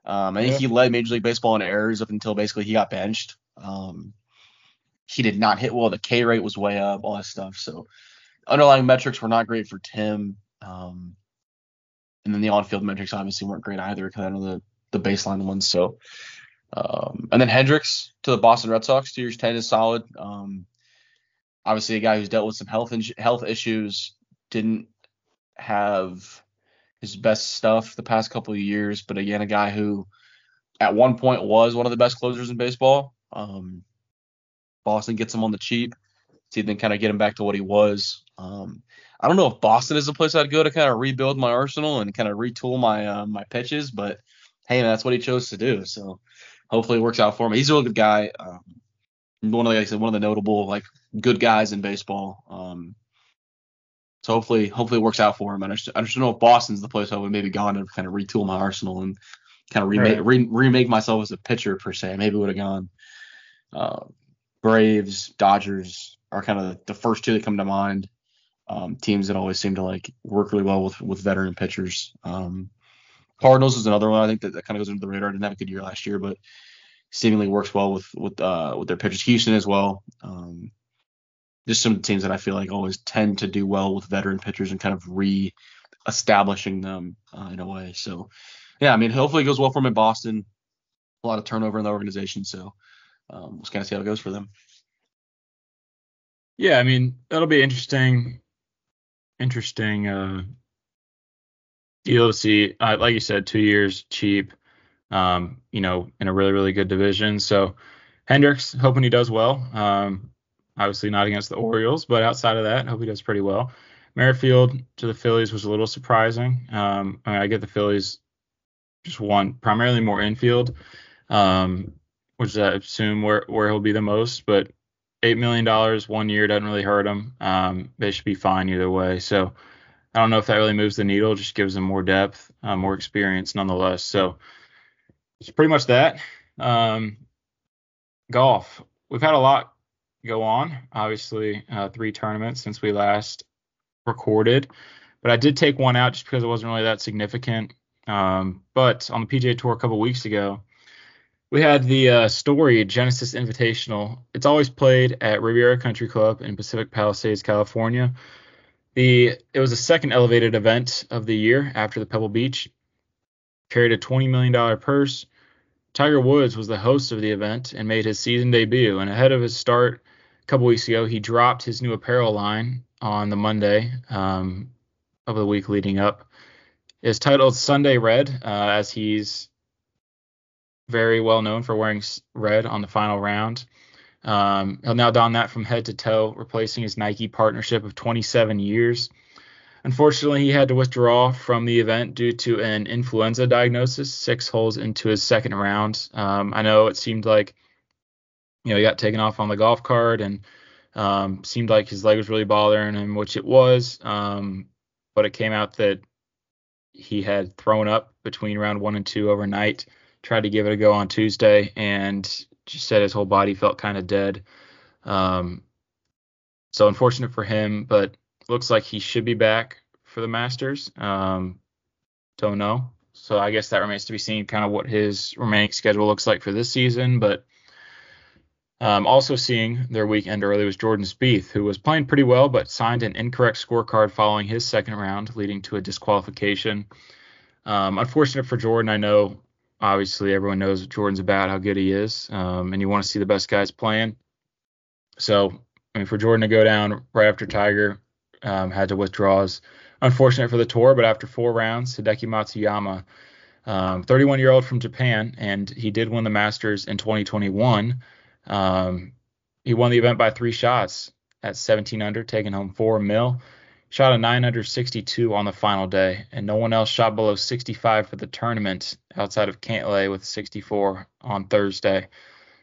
Um, I yeah. think he led Major League Baseball in errors up until basically he got benched. Um, he did not hit well. The K rate was way up, all that stuff. So underlying metrics were not great for Tim. Um, and then the on-field metrics obviously weren't great either because I know the, the baseline ones. So um, and then Hendricks to the Boston Red Sox, two years ten is solid. Um, obviously a guy who's dealt with some health in- health issues. Didn't have his best stuff the past couple of years, but again, a guy who at one point was one of the best closers in baseball. Um, Boston gets him on the cheap, so you then kind of get him back to what he was. Um, I don't know if Boston is the place I'd go to kind of rebuild my arsenal and kind of retool my uh, my pitches, but hey, man, that's what he chose to do. So hopefully it works out for him. He's a really good guy. Um, one of the, like I said, one of the notable like good guys in baseball. Um, So hopefully, hopefully it works out for him. And I just, I just don't know if Boston's the place I would maybe gone to kind of retool my arsenal and kind of remake, right. re, remake myself as a pitcher per se. Maybe would have gone uh, Braves, Dodgers are kind of the first two that come to mind. Um, teams that always seem to like work really well with with veteran pitchers. Um, Cardinals is another one I think that, that kind of goes under the radar. Didn't have a good year last year, but seemingly works well with with uh, with their pitchers. Houston as well. Um, just some teams that I feel like always tend to do well with veteran pitchers and kind of re-establishing them uh, in a way. So, yeah, I mean, hopefully it goes well for them in Boston. A lot of turnover in the organization, so um, we'll just kind of see how it goes for them. Yeah, I mean, that'll be interesting. Interesting uh, deal to see. Uh, like you said, two years cheap, um, you know, in a really, really good division. So Hendricks, hoping he does well. Um, obviously not against the Orioles, but outside of that, hope he does pretty well. Merrifield to the Phillies was a little surprising. Um, I mean, I get the Phillies just want primarily more infield, um, which I assume where, where he'll be the most, but eight million dollars one year doesn't really hurt them. Um, they should be fine either way. So I don't know if that really moves the needle. Just gives them more depth, uh, more experience, nonetheless. So it's pretty much that. Um, golf. We've had a lot go on. Obviously, uh, three tournaments since we last recorded, but I did take one out just because it wasn't really that significant. Um, but on the P G A Tour a couple weeks ago, we had the uh, story Genesis Invitational. It's always played at Riviera Country Club in Pacific Palisades, California. The It was the second elevated event of the year after the Pebble Beach. Carried a twenty million dollars purse. Tiger Woods was the host of the event and made his season debut. And ahead of his start a couple weeks ago, he dropped his new apparel line on the Monday um, of the week leading up. It's titled Sunday Red, uh, as he's very well known for wearing red on the final round. Um, he'll now don that from head to toe, replacing his Nike partnership of twenty-seven years. Unfortunately, he had to withdraw from the event due to an influenza diagnosis six holes into his second round. Um, I know it seemed like, you know, he got taken off on the golf cart and um, seemed like his leg was really bothering him, which it was. Um, but it came out that he had thrown up between round one and two overnight. Tried to give it a go on Tuesday and just said his whole body felt kind of dead. Um, so unfortunate for him, but looks like he should be back for the Masters. Um, don't know. So I guess that remains to be seen kind of what his remaining schedule looks like for this season. But um, also seeing their weekend early was Jordan Spieth, who was playing pretty well, but signed an incorrect scorecard following his second round, leading to a disqualification. Um, unfortunate for Jordan, I know. Obviously, everyone knows what Jordan's about, how good he is, um, and you want to see the best guys playing. So, I mean, for Jordan to go down right after Tiger um, had to withdraw is unfortunate for the tour, but after four rounds, Hideki Matsuyama, um, thirty-one-year-old from Japan, and he did win the Masters in twenty twenty-one. Um, he won the event by three shots at seventeen under, taking home four mil. Shot a nine under sixty-two on the final day, and no one else shot below sixty-five for the tournament outside of Cantlay with sixty-four on Thursday.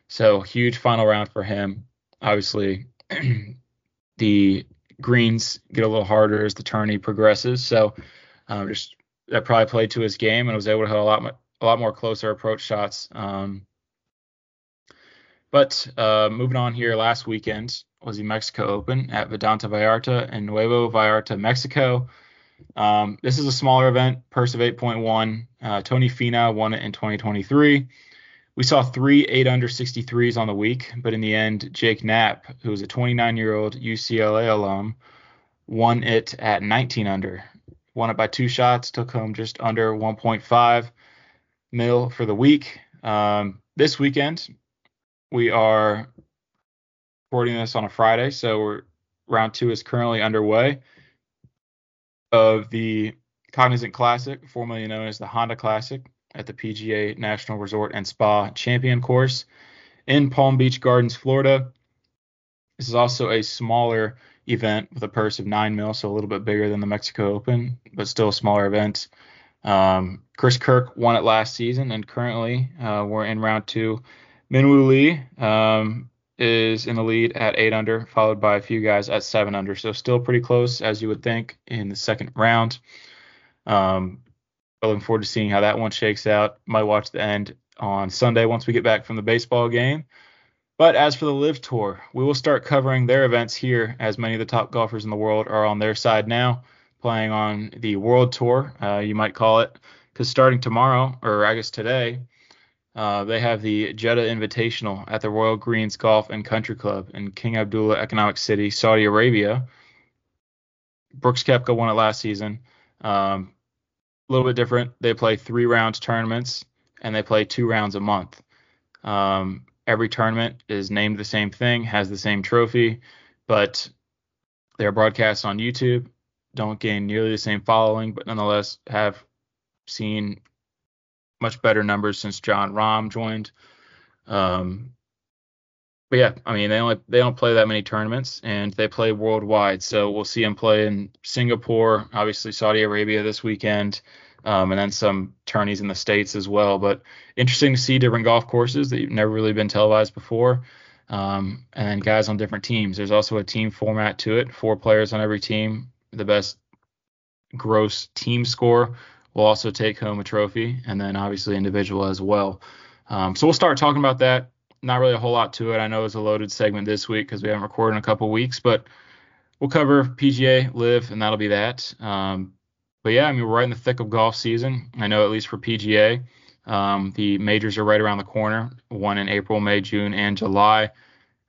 So huge final round for him. Obviously, the greens get a little harder as the tourney progresses. So um, just that probably played to his game and was able to hit a lot, a lot more closer approach shots. Um, but uh, moving on here, last weekend was the Mexico Open at Vedanta Vallarta in Nuevo Vallarta, Mexico. Um, this is a smaller event, purse of eight point one. Uh, Tony Finau won it in twenty twenty-three. We saw three eight under sixty-threes on the week, but in the end, Jake Knapp, who is a twenty-nine-year-old U C L A alum, won it at nineteen under. Won it by two shots, took home just under one point five mil for the week. Um, this weekend, we are recording this on a Friday, so we're, round two is currently underway of the Cognizant Classic, formerly known as the Honda Classic, at the P G A National Resort and Spa Champion Course in Palm Beach Gardens, Florida. This is also a smaller event with a purse of nine mil, so a little bit bigger than the Mexico Open, but still a smaller event. Um, Chris Kirk won it last season, and currently uh, we're in round two. Minwoo Lee Um, is in the lead at eight under, followed by a few guys at seven under. So still pretty close, as you would think, in the second round. Um, looking forward to seeing how that one shakes out. Might watch the end on Sunday once we get back from the baseball game. But as for the Live Tour, we will start covering their events here, as many of the top golfers in the world are on their side now, playing on the World Tour, uh, you might call it, because starting tomorrow, or I guess today, uh, they have the Jeddah Invitational at the Royal Greens Golf and Country Club in King Abdullah Economic City, Saudi Arabia. Brooks Koepka won it last season. Um, a little bit different. They play three rounds tournaments, and they play two rounds a month. Um, every tournament is named the same thing, has the same trophy, but they're broadcast on YouTube, don't gain nearly the same following, but nonetheless have seen much better numbers since John Rahm joined. Um, but yeah, I mean, they only they don't play that many tournaments, and they play worldwide. So we'll see them play in Singapore, obviously Saudi Arabia this weekend, um, and then some tourneys in the States as well. But interesting to see different golf courses that you've never really been televised before. Um, and then guys on different teams. There's also a team format to it. Four players on every team. The best gross team score will also take home a trophy, and then obviously individual as well. Um, so we'll start talking about that. Not really a whole lot to it. I know it's a loaded segment this week because we haven't recorded in a couple weeks, but we'll cover P G A, Live, and that'll be that. Um, but yeah, I mean, we're right in the thick of golf season. I know at least for P G A. Um, the majors are right around the corner, one in April, May, June, and July.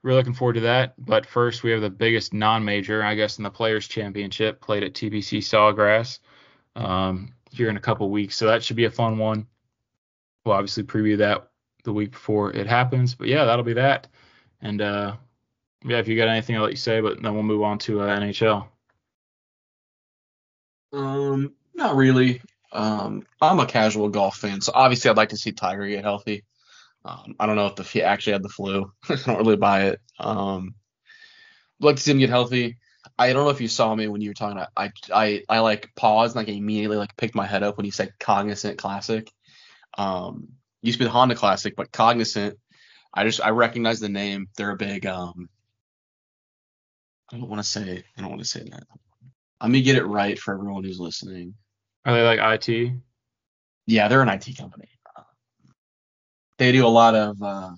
We're looking forward to that. But first, we have the biggest non-major, I guess, in the Players' Championship, played at T P C Sawgrass um, here in a couple weeks. So that should be a fun one. We'll obviously preview that the week before it happens. But, yeah, that'll be that. And, uh, yeah, if you got anything, I'll let you say, but then we'll move on to uh, N H L. Um, not really. Um, I'm a casual golf fan, so obviously I'd like to see Tiger get healthy. Um, I don't know if the, he actually had the flu. I don't really buy it. Um, I'd like to see him get healthy. I don't know if you saw me when you were talking about, I, I, I like paused and like immediately like picked my head up when you said Cognizant Classic. Um, used to be the Honda Classic, but Cognizant, I just, I recognize the name. They're a big, um, I don't want to say, I don't want to say that. Let me get it right for everyone who's listening. Are they like I T? Yeah, they're an I T company. Uh, they do a lot of uh,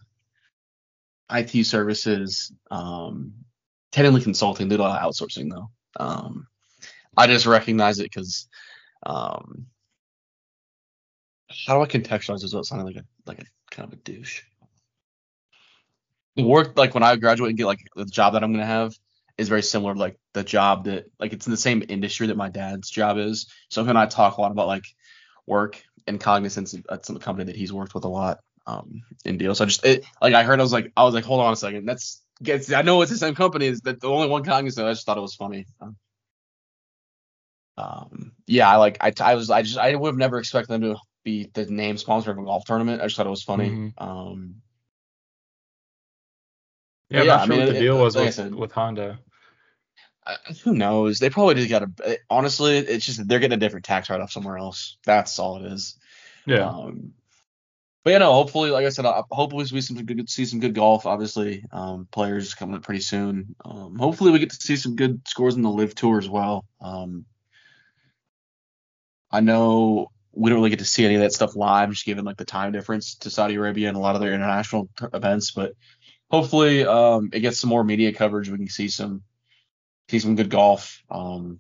I T services, um, technically consulting. They do a lot of outsourcing, though. Um, I just recognize it because um, how do I contextualize this without sounding like a like a kind of a douche? The work, like when I graduate and get like the job that I'm gonna have, is very similar to, like, the job that, like, it's in the same industry that my dad's job is. So him and I talk a lot about, like, work and Cognizant's at some company that he's worked with a lot um, in deals. So I just, it, like, I heard, I was like, I was like, hold on a second. That's, gets, I know it's the same company. It's the only one Cognizant. I just thought it was funny. Um, yeah, I, like, I, I was, I just, I would have never expected them to be the name sponsor of a golf tournament. I just thought it was funny. Mm-hmm. Um, yeah, I'm yeah, not sure I mean, what the it, deal it, was like with, said, with Honda. Uh, who knows? They probably just got a. Honestly, it's just they're getting a different tax write off somewhere else. That's all it is. Yeah. Um, but you know, hopefully, like I said, I, hopefully we see some good, see some good golf. Obviously, um, players coming up pretty soon. Um, hopefully, we get to see some good scores in the Live Tour as well. Um, I know we don't really get to see any of that stuff live, just given like the time difference to Saudi Arabia and a lot of their international t- events. But hopefully, um, it gets some more media coverage. We can see some. See some good golf. Um,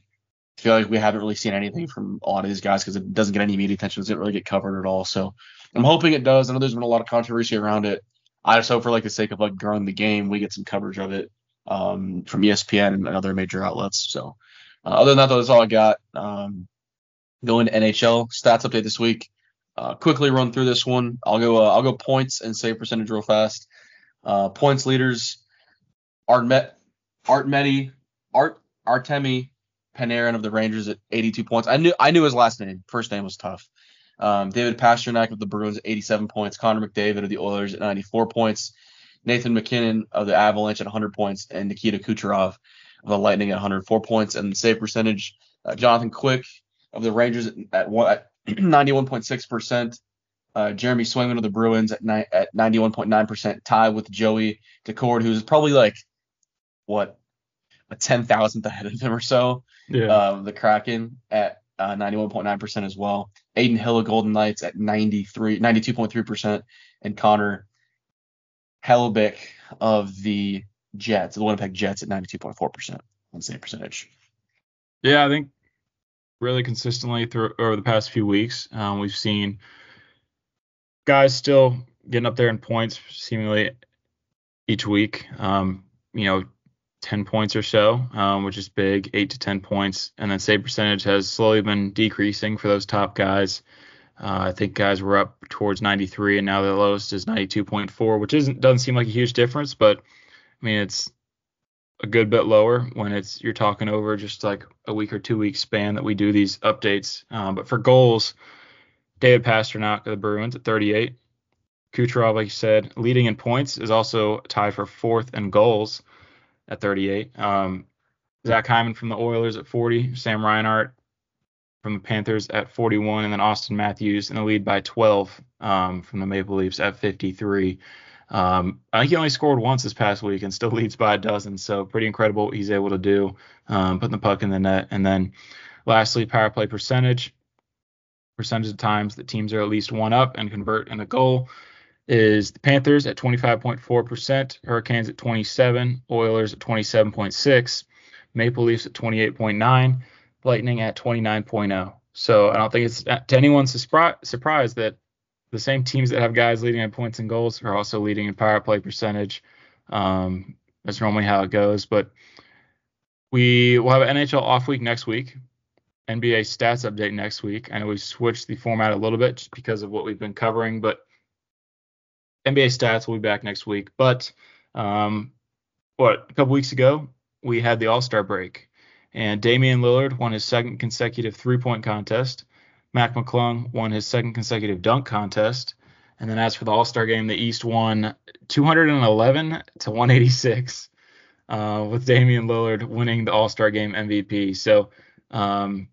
I feel like we haven't really seen anything from a lot of these guys because it doesn't get any media attention. It doesn't really get covered at all. So I'm hoping it does. I know there's been a lot of controversy around it. I just hope for like the sake of like growing the game, we get some coverage of it um, from E S P N and other major outlets. So uh, other than that, though, that's all I got. Um, going to N H L stats update this week. Uh, quickly run through this one. I'll go. Uh, I'll go points and save percentage real fast. Uh, points leaders. Art Met. Art Mehti. Art Artemi Panarin of the Rangers at eighty-two points. I knew I knew his last name. First name was tough. Um, David Pastrnak of the Bruins at eighty-seven points. Connor McDavid of the Oilers at ninety-four points. Nathan MacKinnon of the Avalanche at one hundred points. And Nikita Kucherov of the Lightning at one hundred four points. And save percentage, uh, Jonathan Quick of the Rangers at, at, one, at ninety-one point six percent. Uh, Jeremy Swayman of the Bruins at, ni- at ninety-one point nine percent. Tied with Joey Decord, who's probably like, what? a ten thousandth ahead of him or so. Yeah. Uh, the Kraken at uh, ninety-one point nine percent as well. Aiden Hill of Golden Knights at ninety-three, ninety-two point three percent. And Connor Hellebuck of the Jets, the Winnipeg Jets at ninety-two point four percent on save percentage. Yeah, I think really consistently through over the past few weeks. Um, we've seen guys still getting up there in points seemingly each week, um, you know, ten points or so, um, which is big, eight to ten points. And then save percentage has slowly been decreasing for those top guys. Uh, I think guys were up towards ninety-three, and now the lowest is ninety-two point four, which isn't doesn't seem like a huge difference, but I mean it's a good bit lower when it's you're talking over just like a week or two week span that we do these updates. Um, but for goals, David Pastrnak of the Bruins at thirty-eight. Kucherov, like you said, leading in points, is also tied for fourth in goals at thirty-eight. Um, Zach Hyman from the Oilers at forty. Sam Reinhart from the Panthers at forty-one, and then Austin Matthews in the lead by twelve um, from the Maple Leafs at fifty-three. Um, I think he only scored once this past week and still leads by a dozen, so pretty incredible what he's able to do, um, putting the puck in the net. And then lastly, power play percentage, percentage of times that teams are at least one up and convert in a goal, is the Panthers at twenty-five point four percent, Hurricanes at twenty-seven, Oilers at twenty-seven point six, Maple Leafs at twenty-eight point nine, Lightning at twenty-nine point oh. So I don't think it's to anyone's surpri- surprise that the same teams that have guys leading in points and goals are also leading in power play percentage. Um, that's normally how it goes. But we will have an N H L off week next week, N B A stats update next week. I know we've switched the format a little bit just because of what we've been covering, but N B A stats will be back next week. But um, what, a couple weeks ago, we had the All-Star break, and Damian Lillard won his second consecutive three-point contest. Mac McClung won his second consecutive dunk contest. And then as for the All-Star game, the East won two eleven to one eighty-six, uh, with Damian Lillard winning the All-Star game M V P. So um,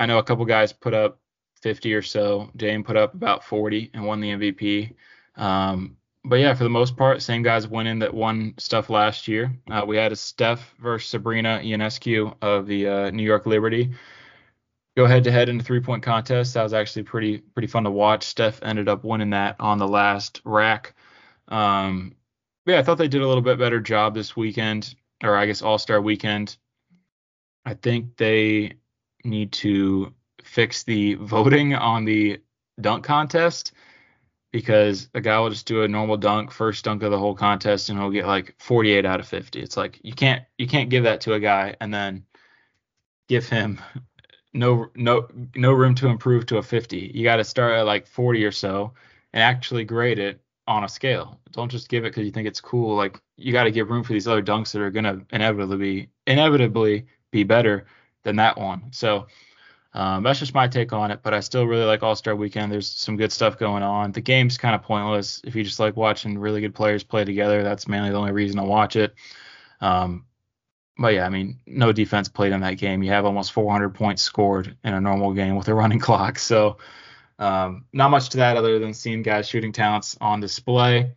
I know a couple guys put up fifty or so. Dame put up about forty and won the M V P. Um, but yeah, for the most part, same guys winning that won stuff last year. Uh, we had a Steph versus Sabrina Ionescu of the uh, New York Liberty go head to head in a three point contest. That was actually pretty pretty fun to watch. Steph ended up winning that on the last rack. Um, yeah, I thought they did a little bit better job this weekend, or I guess All Star weekend. I think they need to fix the voting on the dunk contest, because a guy will just do a normal dunk, first dunk of the whole contest, and he'll get like forty-eight out of fifty. It's like you can't you can't give that to a guy and then give him no no no room to improve to a fifty. You got to start at like forty or so and actually grade it on a scale. Don't just give it because you think it's cool. Like, you got to give room for these other dunks that are going to inevitably be inevitably be better than that one. So Um, that's just my take on it, but I still really like All-Star Weekend. There's some good stuff going on. The game's kind of pointless. If you just like watching really good players play together, that's mainly the only reason to watch it. Um, but, yeah, I mean, no defense played in that game. You have almost four hundred points scored in a normal game with a running clock. So um, not much to that other than seeing guys' shooting talents on display.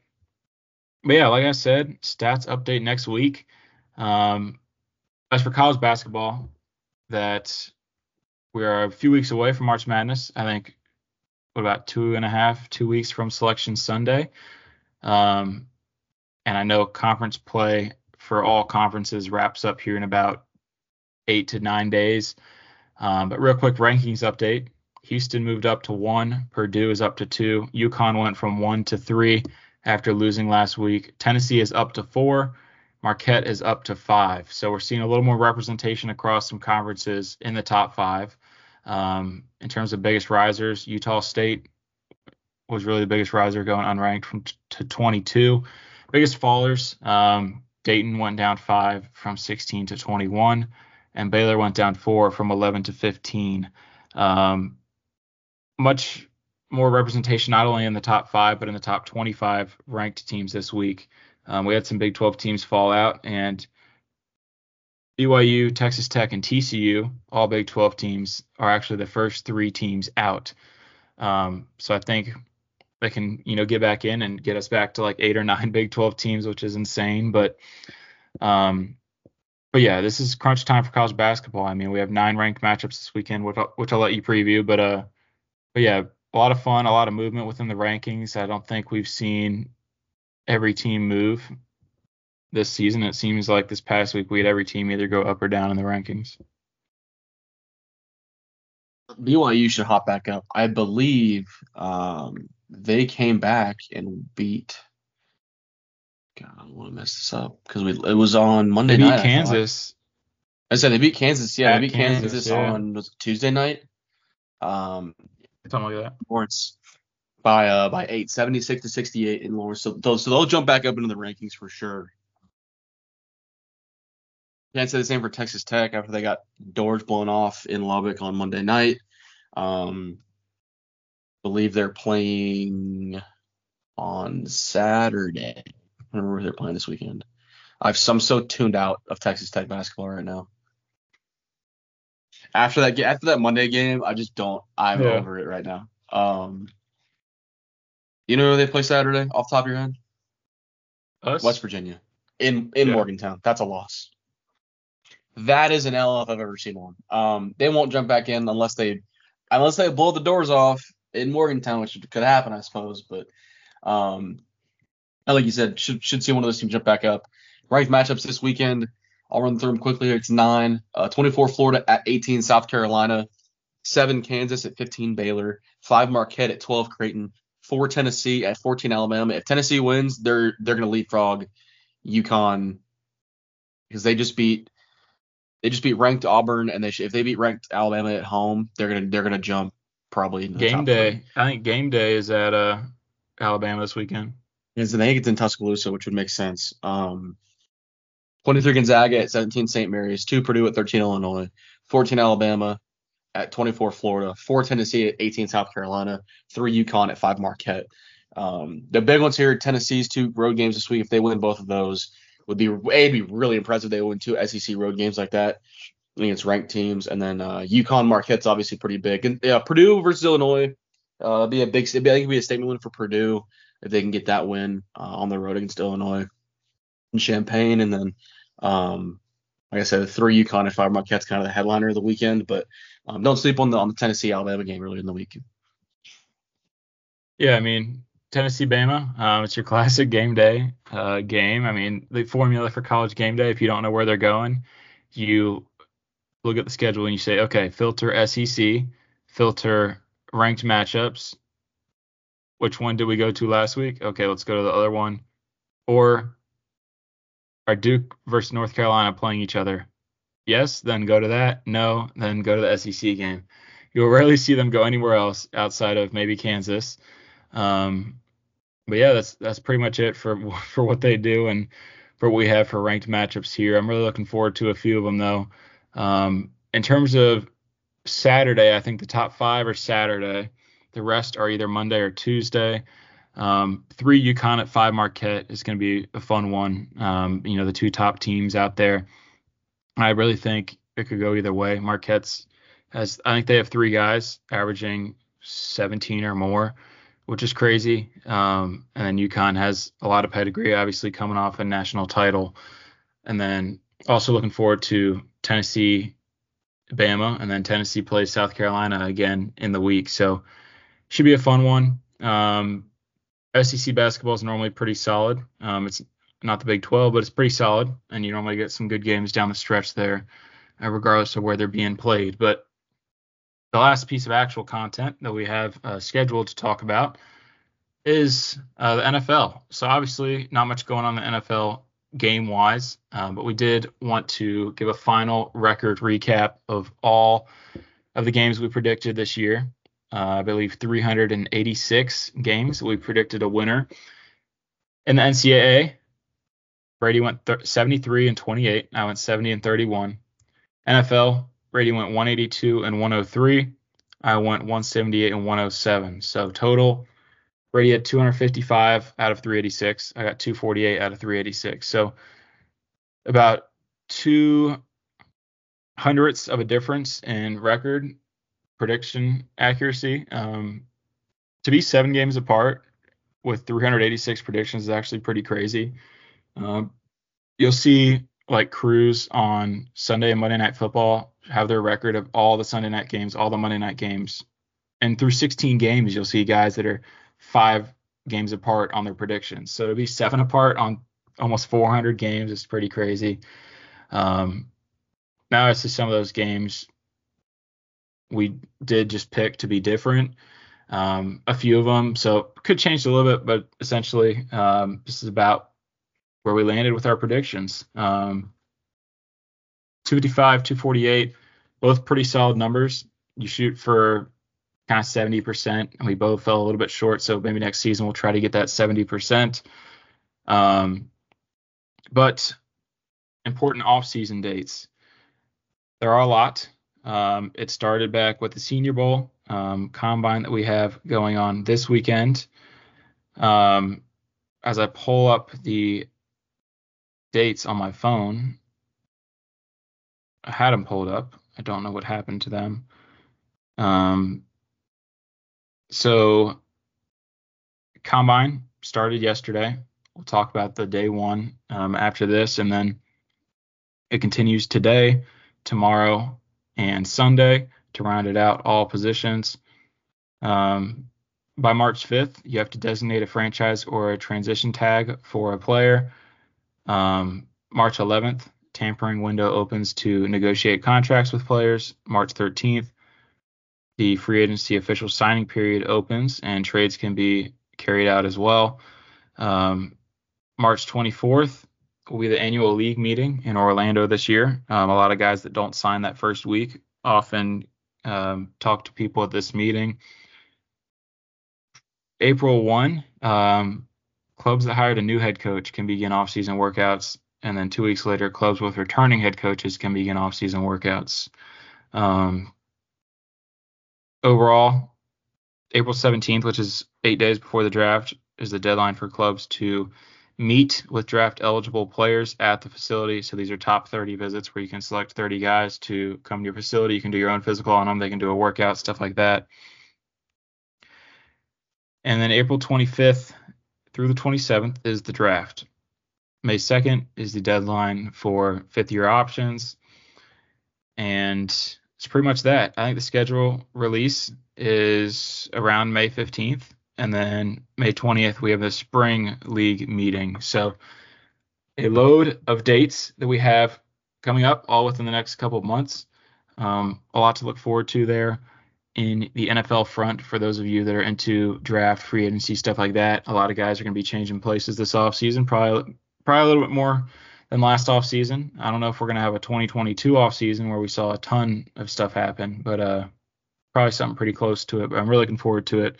But, yeah, like I said, stats update next week. Um, as for college basketball, that – we are a few weeks away from March Madness. I think, what, about two and a half, two weeks from Selection Sunday. Um, and I know conference play for all conferences wraps up here in about eight to nine days. Um, but real quick rankings update. Houston moved up to one. Purdue is up to two. UConn went from one to three after losing last week. Tennessee is up to four. Marquette is up to five. So we're seeing a little more representation across some conferences in the top five. Um, in terms of biggest risers, Utah State was really the biggest riser, going unranked from t- to twenty-two. Biggest fallers, um, Dayton went down five from sixteen to twenty-one, and Baylor went down four from eleven to fifteen. Um, much more representation not only in the top five, but in the top twenty-five ranked teams this week. Um, we had some Big twelve teams fall out, and B Y U, Texas Tech, and T C U, all Big twelve teams, are actually the first three teams out. Um, so I think they can, you know, get back in and get us back to like eight or nine Big twelve teams, which is insane. But, um, but yeah, this is crunch time for college basketball. I mean, we have nine ranked matchups this weekend, which I'll, which I'll let you preview. But, uh, but yeah, a lot of fun, a lot of movement within the rankings. I don't think we've seen every team move this season. It seems like this past week we had every team either go up or down in the rankings. B Y U should hop back up. I believe um, they came back and beat. God, I don't want to mess this up because we it was on Monday they beat night. Kansas. I, I said they beat Kansas. Yeah, At they beat Kansas, Kansas yeah. on was it Tuesday night. Um, something like that. Lawrence by uh by eight, seventy-six to sixty-eight in Lawrence. So they'll, so they'll jump back up into the rankings for sure. Can't say the same for Texas Tech after they got doors blown off in Lubbock on Monday night. Um, believe they're playing on Saturday. I don't remember who they're playing this weekend. I've I'm so tuned out of Texas Tech basketball right now. After that after that Monday game, I just don't. I'm yeah. over it right now. Um, you know who they play Saturday off the top of your head? Us? West Virginia in in yeah. Morgantown. That's a loss. That is an L if I've ever seen one. Um, they won't jump back in unless they, unless they blow the doors off in Morgantown, which could happen, I suppose. But, um, like you said, should should see one of those teams jump back up. Ranked matchups this weekend. I'll run through them quickly. It's nine, uh, twenty-four Florida at eighteen South Carolina, seven Kansas at fifteen Baylor, five Marquette at twelve Creighton, four Tennessee at fourteen Alabama. If Tennessee wins, they're they're gonna leapfrog UConn because they just beat. They just beat ranked Auburn, and they sh- if they beat ranked Alabama at home, they're gonna they're gonna jump probably. Into game day, three. I think game day is at uh, Alabama this weekend. Yes, and I think it's in Tuscaloosa, which would make sense. Um, twenty-three Gonzaga at seventeen Saint Mary's, two Purdue at thirteen Illinois, fourteen Alabama at twenty-four Florida, four Tennessee at eighteen South Carolina, three UConn at five Marquette. Um, the big ones here: Tennessee's two road games this week. If they win both of those. Would be it'd be really impressive. They win two S E C road games like that against ranked teams, and then uh, UConn Marquette's obviously pretty big. And yeah, Purdue versus Illinois, uh, be a big. It'd be, I think it'd be a statement win for Purdue if they can get that win uh, on the road against Illinois in Champaign, and then um, like I said, three UConn and five Marquette's kind of the headliner of the weekend. But um, don't sleep on the on the Tennessee Alabama game earlier in the week. Yeah, I mean. Tennessee Bama, um, it's your classic game day uh, game. I mean, the formula for college game day, if you don't know where they're going, you look at the schedule and you say, okay, filter S E C, filter ranked matchups. Which one did we go to last week? Okay, let's go to the other one. Or are Duke versus North Carolina playing each other? Yes, then go to that. No, then go to the S E C game. You'll rarely see them go anywhere else outside of maybe Kansas. Um, but yeah, that's that's pretty much it for for what they do and for what we have for ranked matchups here. I'm really looking forward to a few of them though. Um, in terms of Saturday, I think the top five are Saturday. The rest are either Monday or Tuesday. Um, three UConn at five Marquette is going to be a fun one. Um, you know, the two top teams out there. I really think it could go either way. Marquette's has I think they have three guys averaging seventeen or more. Which is crazy. Um, and then UConn has a lot of pedigree, obviously coming off a national title. And then also looking forward to Tennessee, Bama, and then Tennessee plays South Carolina again in the week. So should be a fun one. Um, S E C basketball is normally pretty solid. Um, it's not the Big twelve, but it's pretty solid. And you normally get some good games down the stretch there, uh, regardless of where they're being played. But the last piece of actual content that we have uh, scheduled to talk about is uh, the N F L. So obviously not much going on in the N F L game-wise, um, but we did want to give a final record recap of all of the games we predicted this year. Uh, I believe three hundred eighty-six games we predicted a winner. In the N C double A, Brady went th- seventy-three and twenty-eight. I went seventy and thirty-one. N F L. Brady went one eighty-two and one oh three. I went one seventy-eight and one oh seven. So total, Brady had two hundred fifty-five out of three eighty-six. I got two forty-eight out of three eighty-six. So about two hundredths of a difference in record prediction accuracy. Um, to be seven games apart with three hundred eighty-six predictions is actually pretty crazy. Um, you'll see like Cruz on Sunday and Monday Night Football have their record of all the Sunday night games, all the Monday night games. And through sixteen games, you'll see guys that are five games apart on their predictions. So to be seven apart on almost four hundred games is pretty crazy. Um, now I see some of those games we did just pick to be different. Um, a few of them, so could change a little bit, but essentially um, this is about where we landed with our predictions. Um, two fifty-five, two forty-eight, both pretty solid numbers. You shoot for kind of seventy percent, and we both fell a little bit short, so maybe next season we'll try to get that seventy percent. Um, but important off-season dates. There are a lot. Um, it started back with the Senior Bowl um, combine that we have going on this weekend. Um, as I pull up the dates on my phone, I had them pulled up. I don't know what happened to them. Um, so combine started yesterday. We'll talk about the day one um, after this, and then it continues today, tomorrow, and Sunday to round it out all positions. Um, by March fifth, you have to designate a franchise or a transition tag for a player. Um, March eleventh, tampering window opens to negotiate contracts with players. March thirteenth, the free agency official signing period opens and trades can be carried out as well. Um, March twenty-fourth will be the annual league meeting in Orlando this year. Um, a lot of guys that don't sign that first week often um, talk to people at this meeting. April first, um, clubs that hired a new head coach can begin off-season workouts. And then two weeks later, clubs with returning head coaches can begin off-season workouts. Um, overall, April seventeenth, which is eight days before the draft, is the deadline for clubs to meet with draft eligible players at the facility. So these are top thirty visits where you can select thirty guys to come to your facility. You can do your own physical on them. They can do a workout, stuff like that. And then April twenty-fifth through the twenty-seventh is the draft. May second is the deadline for fifth year options. And it's pretty much that. I think the schedule release is around May fifteenth. And then May twentieth, we have the spring league meeting. So a load of dates that we have coming up all within the next couple of months. Um, a lot to look forward to there in the N F L front. For those of you that are into draft, free agency, stuff like that, a lot of guys are going to be changing places this offseason, probably, probably a little bit more than last offseason. I don't know if we're going to have a twenty twenty-two offseason where we saw a ton of stuff happen, but uh, probably something pretty close to it. But I'm really looking forward to it.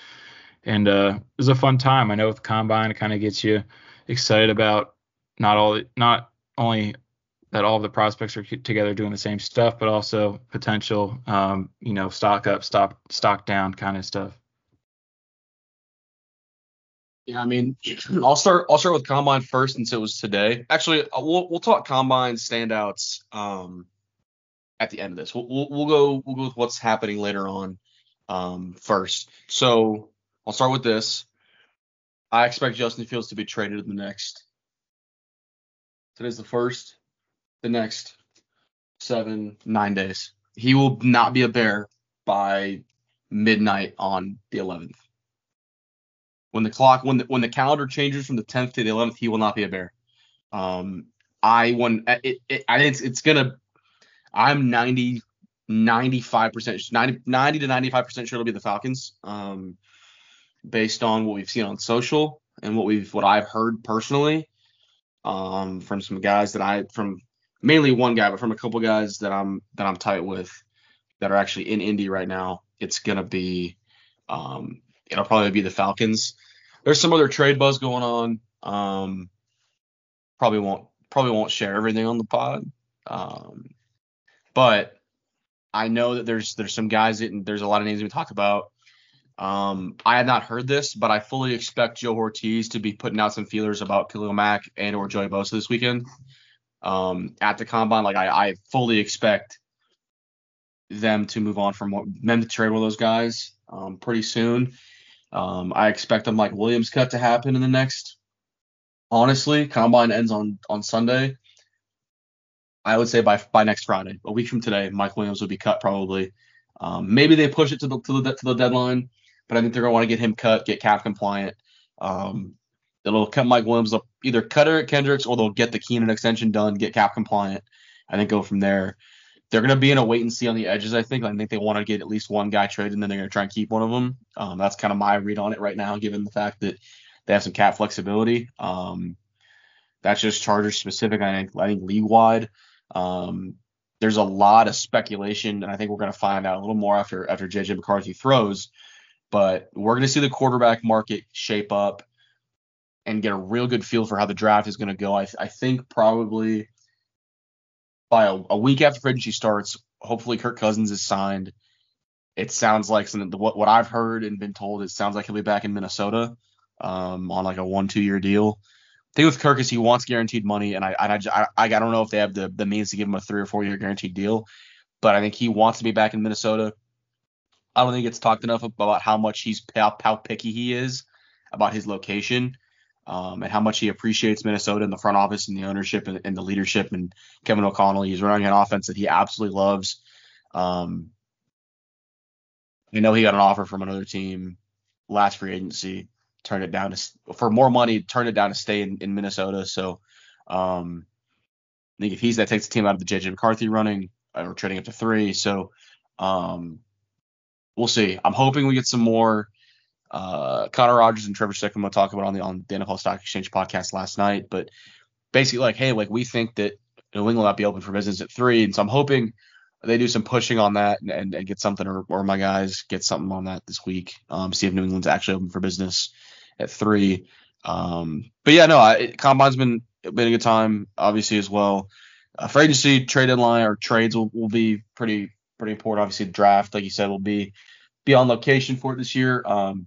And uh, it was a fun time. I know with the combine, it kind of gets you excited about not all, not only that all of the prospects are together doing the same stuff, but also potential, um, you know, stock up, stop, stock down kind of stuff. Yeah, I mean, I'll start. I'll start with combine first, since it was today. Actually, we'll we'll talk combine standouts um, at the end of this. We'll, we'll we'll go we'll go with what's happening later on um, first. So I'll start with this. I expect Justin Fields to be traded in the next. Today's the first. The next seven, nine days. He will not be a Bear by midnight on the eleventh. When the clock, when the, when the calendar changes from the tenth to the eleventh, he will not be a Bear. Um, I when it, it I it's, it's gonna. I'm ninety, ninety-five percent, ninety, ninety to ninety-five percent sure it'll be the Falcons. Um. Based on what we've seen on social and what we've what I've heard personally um, from some guys that I from mainly one guy, but from a couple guys that I'm that I'm tight with that are actually in Indy right now, it's gonna be um, it'll probably be the Falcons. There's some other trade buzz going on. Um, probably won't probably won't share everything on the pod, um, but I know that there's there's some guys that, and there's a lot of names we talk about. Um, I have not heard this, but I fully expect Joe Ortiz to be putting out some feelers about Khalil Mack and or Joey Bosa this weekend um, at the combine. Like I, I fully expect them to move on from them to trade one of those guys um, pretty soon. Um, I expect a Mike Williams cut to happen in the next. Honestly, combine ends on on Sunday. I would say by by next Friday, a week from today, Mike Williams would be cut probably. Um, maybe they push it to the to the to the deadline. But I think they're going to want to get him cut, get cap compliant. Um, it'll cut Mike Williams up, either cut Eric Kendricks, or they'll get the Keenan extension done, get cap compliant, and then go from there. They're going to be in a wait and see on the edges, I think. I think they want to get at least one guy traded, and then they're going to try and keep one of them. Um, that's kind of my read on it right now, given the fact that they have some cap flexibility. Um, that's just Chargers specific, I think, I think league-wide. Um, there's a lot of speculation, and I think we're going to find out a little more after after J J McCarthy throws. But we're going to see the quarterback market shape up and get a real good feel for how the draft is going to go. I, I think probably – by a, a week after free agency starts, hopefully Kirk Cousins is signed. It sounds like something, what, what I've heard and been told, it sounds like he'll be back in Minnesota um, on like a one, two year deal. The thing with Kirk is he wants guaranteed money, and I I, I, I don't know if they have the, the means to give him a three or four year guaranteed deal, but I think he wants to be back in Minnesota. I don't think it's talked enough about how much he's, how, how picky he is about his location. Um, and how much he appreciates Minnesota and the front office and the ownership and, and the leadership and Kevin O'Connell. He's running an offense that he absolutely loves. Um, I know he got an offer from another team last free agency, turned it down to, for more money, turned it down to stay in, in Minnesota. So um, I think if he's that takes the team out of the J J McCarthy running or trading up to three. So um, we'll see. I'm hoping we get some more. Uh, Connor Rogers and Trevor Sikkema talk about on the on the N F L Stock Exchange podcast last night, but basically like, hey, like we think that New England will not be open for business at three, and so I'm hoping they do some pushing on that and, and, and get something, or, or my guys get something on that this week. Um, see if New England's actually open for business at three. Um, but yeah, no, I, Combine's been been a good time, obviously as well. Uh, free agency, trade deadline, or trades will will be pretty pretty important. Obviously, the draft, like you said, will be be on location for it this year. Um,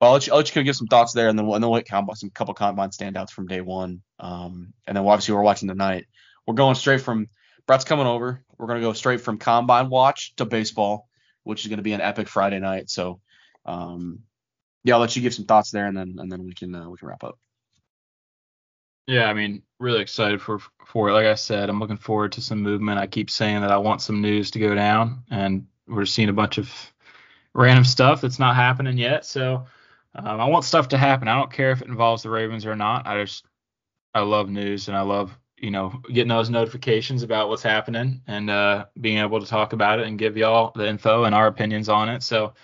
Well, I'll let you, I'll let you give some thoughts there, and then we'll, and then we'll get some couple Combine standouts from day one. Um, and then obviously we're watching tonight. We're going straight from – Brett's coming over. We're going to go straight from Combine watch to baseball, which is going to be an epic Friday night. So, um, yeah, I'll let you give some thoughts there, and then and then we can uh, we can wrap up. Yeah, I mean, really excited for, for it. Like I said, I'm looking forward to some movement. I keep saying that I want some news to go down, and we're seeing a bunch of random stuff that's not happening yet. So – Um, I want stuff to happen. I don't care if it involves the Ravens or not. I just, I love news, and I love, you know, getting those notifications about what's happening and uh, being able to talk about it and give y'all the info and our opinions on it. So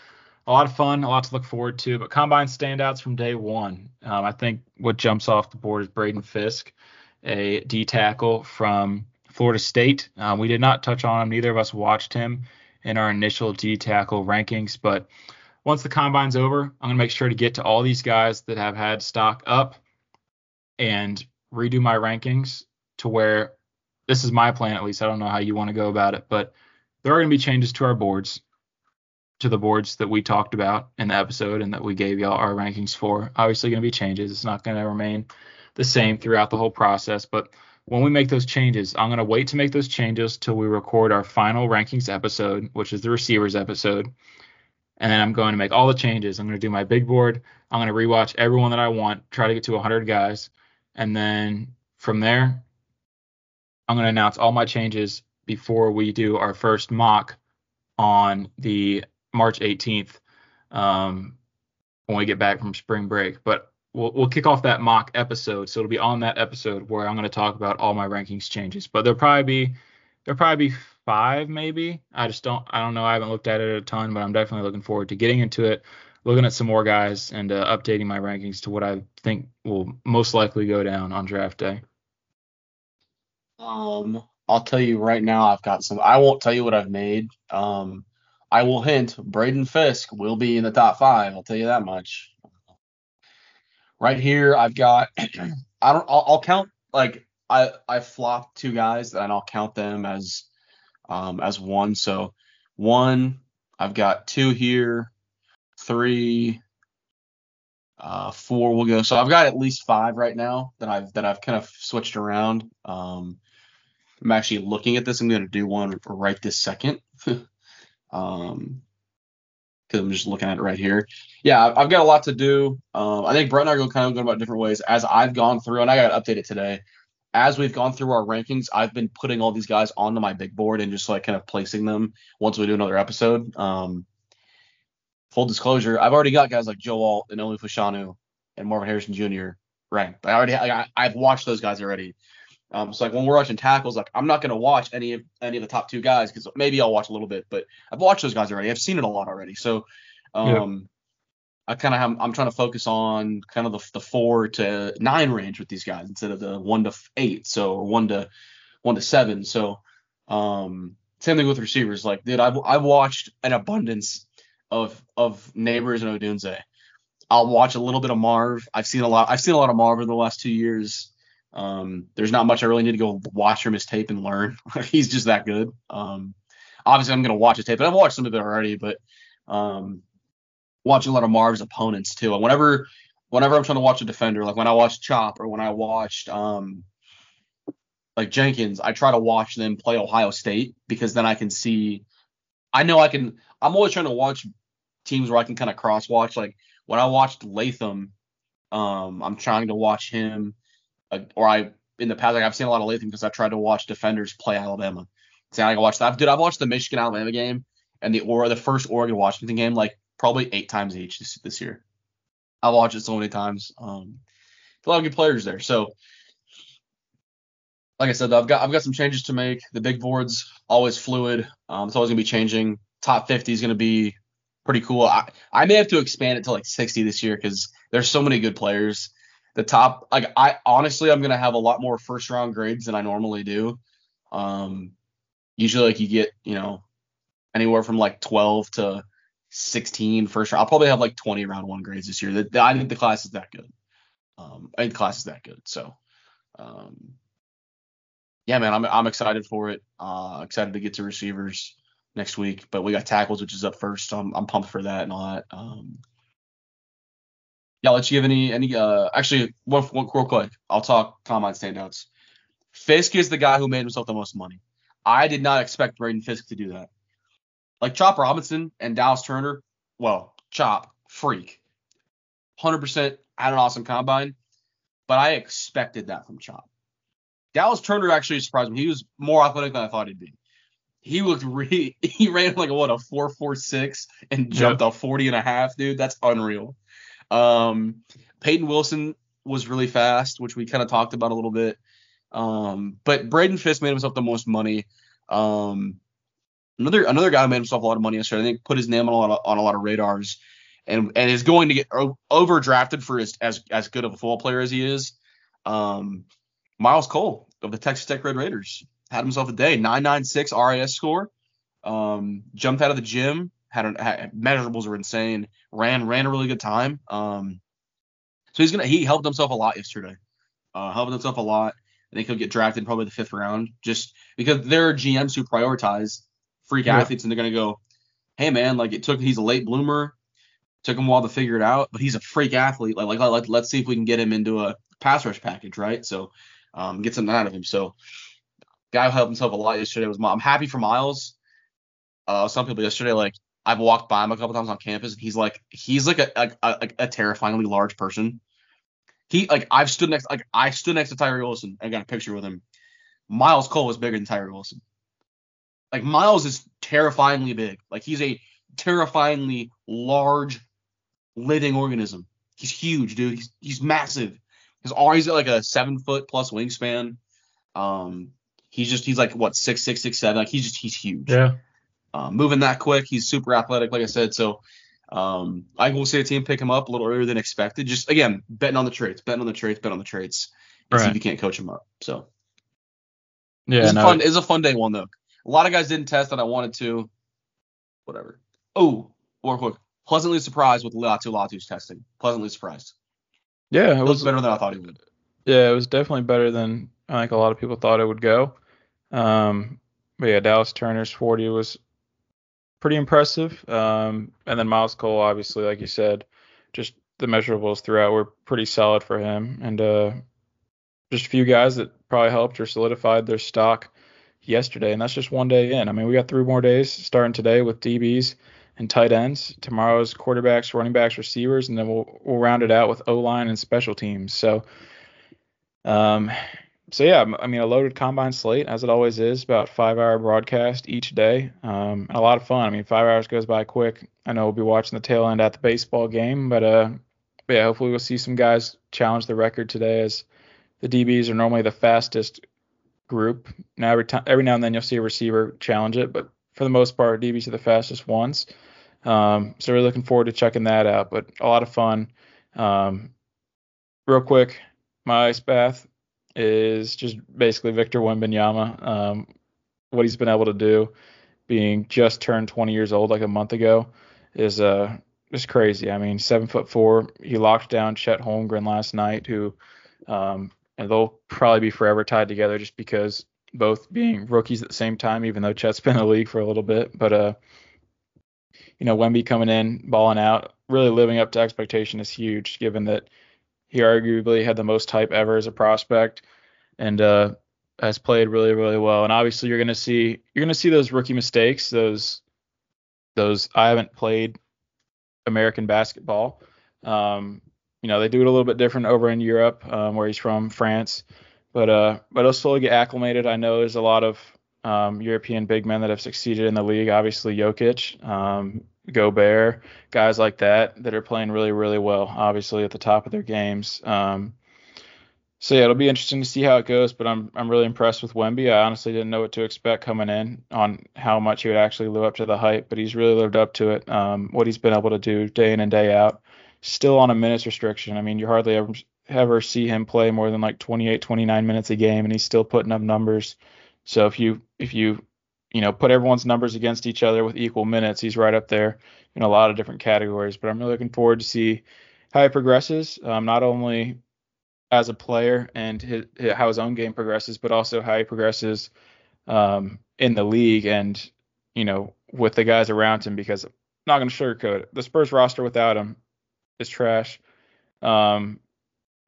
a lot of fun, a lot to look forward to. But Combine standouts from day one. Um, I think what jumps off the board is Braden Fisk, a D tackle from Florida State. Um, we did not touch on him. Neither of us watched him in our initial D tackle rankings, but once the Combine's over, I'm going to make sure to get to all these guys that have had stock up and redo my rankings to where this is my plan, at least. I don't know how you want to go about it, but there are going to be changes to our boards, to the boards that we talked about in the episode and that we gave y'all our rankings for. Obviously going to be changes. It's not going to remain the same throughout the whole process, but when we make those changes, I'm going to wait to make those changes till we record our final rankings episode, which is the receivers episode. And then I'm going to make all the changes. I'm going to do my big board. I'm going to rewatch everyone that I want, try to get to one hundred guys. And then from there, I'm going to announce all my changes before we do our first mock on the March eighteenth um, when we get back from spring break. But we'll, we'll kick off that mock episode. So it'll be on that episode where I'm going to talk about all my rankings changes. But there'll probably be there'll probably be five, maybe. I just don't, I don't know. I haven't looked at it a ton, but I'm definitely looking forward to getting into it, looking at some more guys and uh, updating my rankings to what I think will most likely go down on draft day. Um, I'll tell you right now, I've got some, I won't tell you what I've made. Um, I will hint Braden Fisk will be in the top five. I'll tell you that much. Right here. I've got, I don't, I'll, I'll count like I, I flopped two guys and I'll count them as, Um, as one. So one, I've got two here, three, uh, four will go. So I've got at least five right now that I've that I've kind of switched around. Um, I'm actually looking at this. I'm going to do one right this second because um, I'm just looking at it right here. Yeah, I've got a lot to do. Um, I think Brett and I are going kind of going about different ways as I've gone through, and I got to update it today. As we've gone through our rankings, I've been putting all these guys onto my big board and just like kind of placing them once we do another episode. Um, full disclosure, I've already got guys like Joe Alt and Olu Fashanu and Marvin Harrison Junior ranked. I already I, I've watched those guys already. Um, so like when we're watching tackles, like I'm not going to watch any of any of the top two guys because maybe I'll watch a little bit, but I've watched those guys already. I've seen it a lot already. So um, yeah. I kind of I'm trying to focus on kind of the, the four to nine range with these guys instead of the one to eight. So or one to one to seven. So um, same thing with receivers. Like, dude, I've I've watched an abundance of of Neighbors and Odunze. I'll watch a little bit of Marv. I've seen a lot. I've seen a lot of Marv over the last two years. Um, there's not much I really need to go watch from his tape and learn. He's just that good. Um, obviously I'm going to watch his tape, but I've watched some of it already, but, um, watching a lot of Marv's opponents too. And whenever, whenever I'm trying to watch a defender, like when I watched Chop or when I watched, um, like Jenkins, I try to watch them play Ohio State because then I can see, I know I can, I'm always trying to watch teams where I can kind of cross watch. Like when I watched Latham, um, I'm trying to watch him. Or I in the past, like I've seen a lot of Latham because I've tried to watch defenders play Alabama. So I can watch that. Dude, I've watched the Michigan Alabama game and the or the first Oregon Washington game like probably eight times each this, this year. I've watched it so many times. Um, a lot of good players there. So, like I said, I've got I've got some changes to make. The big board's always fluid. Um, it's always gonna be changing. Top fifty is gonna be pretty cool. I I may have to expand it to like sixty this year because there's so many good players. The top, like I honestly, I'm going to have a lot more first round grades than I normally do. Um, usually like you get, you know, anywhere from like twelve to sixteen first round. I'll probably have like twenty round one grades this year. The, the, I think the class is that good. Um, I think the class is that good. So, um, yeah, man, I'm, I'm excited for it. Uh, excited to get to receivers next week, but we got tackles, which is up first. So I'm, I'm pumped for that and all that. Um, Yeah, let's give any any uh actually one one real quick. I'll talk combine standouts. Fisk is the guy who made himself the most money. I did not expect Braden Fisk to do that. Like Chop Robinson and Dallas Turner, well, Chop freak, one hundred percent had an awesome combine, but I expected that from Chop. Dallas Turner actually surprised me. He was more athletic than I thought he'd be. He looked really he ran like what a four four six and jumped yep. a forty and a half, dude. That's unreal. Um, Peyton Wilson was really fast, which we kind of talked about a little bit. Um, but Braden Fisk made himself the most money. Um, another, another guy who made himself a lot of money yesterday, I think put his name on a lot of, on a lot of radars and, and is going to get over drafted for his, as, as good of a football player as he is. Um, Miles Cole of the Texas Tech Red Raiders had himself a day, nine ninety-six R I S score, um, jumped out of the gym. Had, an, had measurables were insane. Ran ran a really good time. Um, so he's gonna he helped himself a lot yesterday. Uh, helped himself a lot. I think he'll get drafted probably the fifth round just because there are G Ms who prioritize freak yeah. athletes and they're gonna go, hey man, like it took he's a late bloomer, took him a while to figure it out, but he's a freak athlete. Like like, like let's see if we can get him into a pass rush package, right? So um, get something out of him. So guy who helped himself a lot yesterday was Miles. I'm happy for Miles. Uh, some people yesterday like. I've walked by him a couple times on campus, and he's like, he's like a a, a, a terrifyingly large person. He like I've stood next, like I stood next to Tyree Wilson and got a picture with him. Miles Cole was bigger than Tyree Wilson. Like Miles is terrifyingly big. Like he's a terrifyingly large living organism. He's huge, dude. He's he's massive. He's always at like a seven foot plus wingspan. Um, he's just he's like what six six six seven. Like he's just he's huge. Yeah. Um, moving that quick, he's super athletic, like I said. So um, I will see a team pick him up a little earlier than expected. Just again, betting on the traits, betting on the traits, betting on the traits. And right. See if you can't coach him up. So yeah, it's, no, fun, it's a fun day one though. A lot of guys didn't test that I wanted to. Whatever. Oh, real quick. Pleasantly surprised with Latu Latu's testing. Pleasantly surprised. Yeah, it, it was better than I thought it would. Yeah, it was definitely better than I think a lot of people thought it would go. Um, but yeah, Dallas Turner's forty was. Pretty impressive. Um, and then Miles Cole, obviously, like you said, just the measurables throughout were pretty solid for him. And uh, just a few guys that probably helped or solidified their stock yesterday. And that's just one day in. I mean, we got three more days starting today with D Bs and tight ends. Tomorrow's quarterbacks, running backs, receivers, and then we'll we'll round it out with O-line and special teams. So, um, so yeah, I mean, a loaded combine slate, as it always is, about five-hour broadcast each day, um, and a lot of fun. I mean, five hours goes by quick. I know we'll be watching the tail end at the baseball game, but, uh, but yeah, hopefully we'll see some guys challenge the record today as the D Bs are normally the fastest group. Now every time, every now and then you'll see a receiver challenge it, but for the most part, D Bs are the fastest ones. Um, so we're looking forward to checking that out, but a lot of fun. Um, real quick, my ice bath is just basically Victor Wembanyama, um, what he's been able to do, being just turned twenty years old like a month ago, is uh is crazy. I mean, seven foot four. He locked down Chet Holmgren last night, who um, and they'll probably be forever tied together just because both being rookies at the same time, even though Chet's been in the league for a little bit. But uh, you know, Wemby coming in, balling out, really living up to expectation is huge, given that he arguably had the most hype ever as a prospect, and uh, has played really, really well. And obviously, you're gonna see you're gonna see those rookie mistakes. Those those I haven't played American basketball. Um, you know, they do it a little bit different over in Europe, um, where he's from, France. But uh, but he'll slowly get acclimated. I know there's a lot of um, European big men that have succeeded in the league. Obviously, Jokic, um, Gobert, guys like that that are playing really, really well, obviously, at the top of their games. Um, so, yeah, it'll be interesting to see how it goes. But I'm I'm really impressed with Wemby. I honestly didn't know what to expect coming in on how much he would actually live up to the hype. But he's really lived up to it, um, what he's been able to do day in and day out. Still on a minutes restriction. I mean, you hardly ever – ever see him play more than like twenty-eight, twenty-nine minutes a game, and he's still putting up numbers. So if you if you you know put everyone's numbers against each other with equal minutes, he's right up there in a lot of different categories. But I'm really looking forward to see how he progresses, um, not only as a player and his, his, how his own game progresses, but also how he progresses um, in the league and you know with the guys around him. Because I'm not going to sugarcoat it, the Spurs roster without him is trash. Um,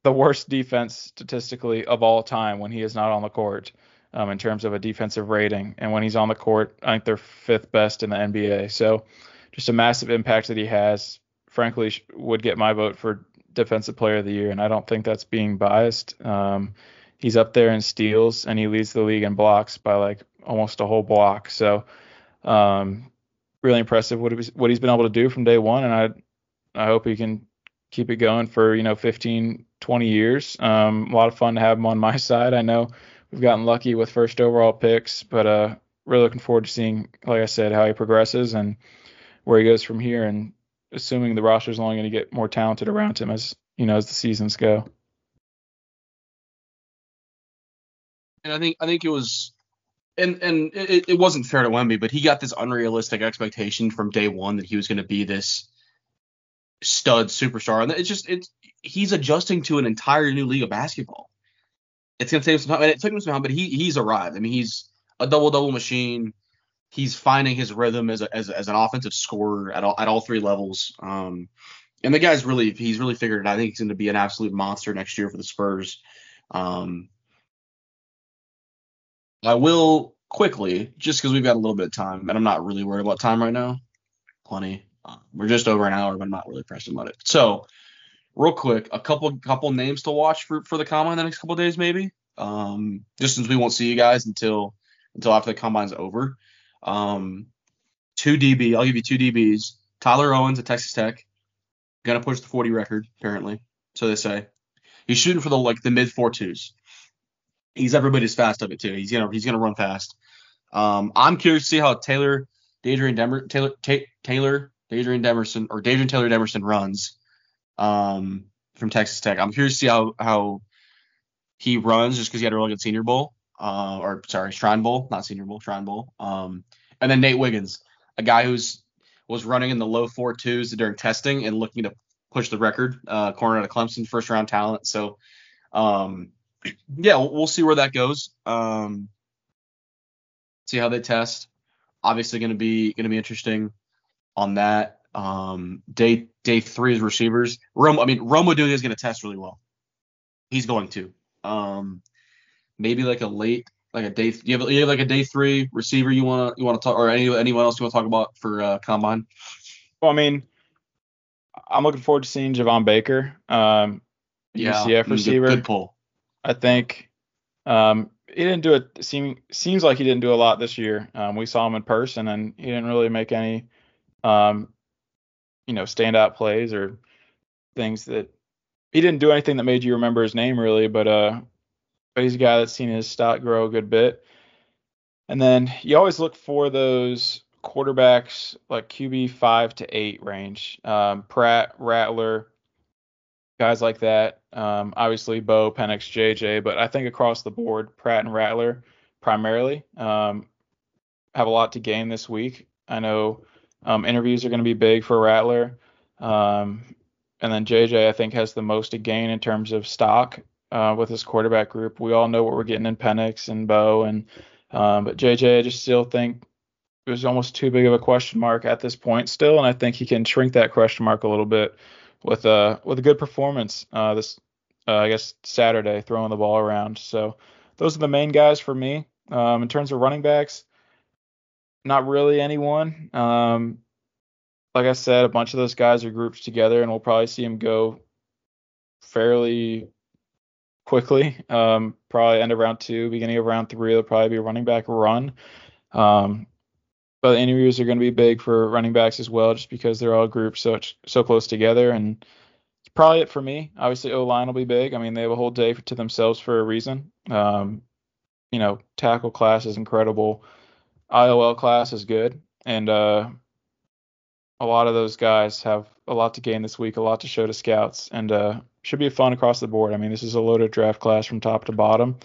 the worst defense statistically of all time when he is not on the court, um, in terms of a defensive rating. And when he's on the court, I think they're fifth best in the N B A. So just a massive impact that he has, frankly, would get my vote for defensive player of the year. And I don't think that's being biased. Um, he's up there in steals and he leads the league in blocks by like almost a whole block. So um, really impressive what, it was, what he's been able to do from day one. And I, I hope he can keep it going for, you know, fifteen, twenty years. Um, a lot of fun to have him on my side. I know we've gotten lucky with first overall picks, but uh, really looking forward to seeing, like I said, how he progresses and where he goes from here. And assuming the roster is only going to get more talented around him as, you know, as the seasons go. And I think, I think it was, and, and it, it wasn't fair to Wemby, but he got this unrealistic expectation from day one that he was going to be this stud superstar, and it's just it's he's adjusting to an entire new league of basketball. It's gonna take him some time, and it took him some time, but he he's arrived. I mean, he's a double double machine. He's finding his rhythm as a, as a, as an offensive scorer at all at all three levels. Um, and the guy's really he's really figured it out. I think he's going to be an absolute monster next year for the Spurs. Um, I will quickly, just because we've got a little bit of time, and I'm not really worried about time right now. Plenty. We're just over an hour, but I'm not really pressing about it. So, real quick, a couple couple names to watch for, for the combine in the next couple of days, maybe. Um, just since we won't see you guys until until after the combine's over. Um, two D B, I'll give you two D Bs. Tyler Owens at Texas Tech, gonna push the forty record apparently. So they say he's shooting for the like the mid four twos. He's everybody's fast of it too. He's gonna he's gonna run fast. Um, I'm curious to see how Taylor Deidre and Demer, Taylor T- Taylor. Daedrian Demerson or Daedrian Taylor Demerson runs um, from Texas Tech. I'm curious to see how, how he runs just because he had a really good Senior Bowl uh, or sorry, Shrine Bowl, not Senior Bowl, Shrine Bowl. Um, and then Nate Wiggins, a guy who's was running in the low four twos during testing and looking to push the record, uh, corner out of Clemson, first round talent. So um, yeah, we'll, we'll see where that goes. Um, see how they test. Obviously going to be going to be interesting. On that, um, day day three is receivers. Romo, I mean, Romo Dunga is going to test really well. He's going to. Um, maybe like a late, like a day. You have, you have like a day three receiver you want to you want to talk, or any anyone else you want to talk about for uh, combine? Well, I mean, I'm looking forward to seeing Javon Baker, um, yeah, U C F receiver. Good, good pull. I think um, he didn't do it. Seem, seems like he didn't do a lot this year. Um, we saw him in person, and he didn't really make any. Um, you know, standout plays or things that he didn't do anything that made you remember his name really, but uh, but he's a guy that's seen his stock grow a good bit. And then you always look for those quarterbacks like Q B five to eight range, um, Pratt, Rattler, guys like that. Um, obviously Bo, Penix, J J, but I think across the board, Pratt and Rattler primarily um, have a lot to gain this week. I know um, interviews are going to be big for Rattler. Um, and then J J, I think, has the most to gain in terms of stock uh, with his quarterback group. We all know what we're getting in Penix and Bo, and um, but J J, I just still think it was almost too big of a question mark at this point still, and I think he can shrink that question mark a little bit with a with a good performance uh, this uh, I guess Saturday, throwing the ball around. So those are the main guys for me. Um, in terms of running backs, not really anyone. Um, like I said, a bunch of those guys are grouped together, and we'll probably see them go fairly quickly. Um, probably end of round two, beginning of round three, there'll probably be a running back run. Um, But the interviews are going to be big for running backs as well, just because they're all grouped so so close together. And it's probably it for me. Obviously, O-line will be big. I mean, they have a whole day for, to themselves for a reason. Um, you know, tackle class is incredible. I O L class is good. And uh, a lot of those guys have a lot to gain this week, a lot to show to scouts. And uh, should be fun across the board. I mean, this is a loaded draft class from top to bottom.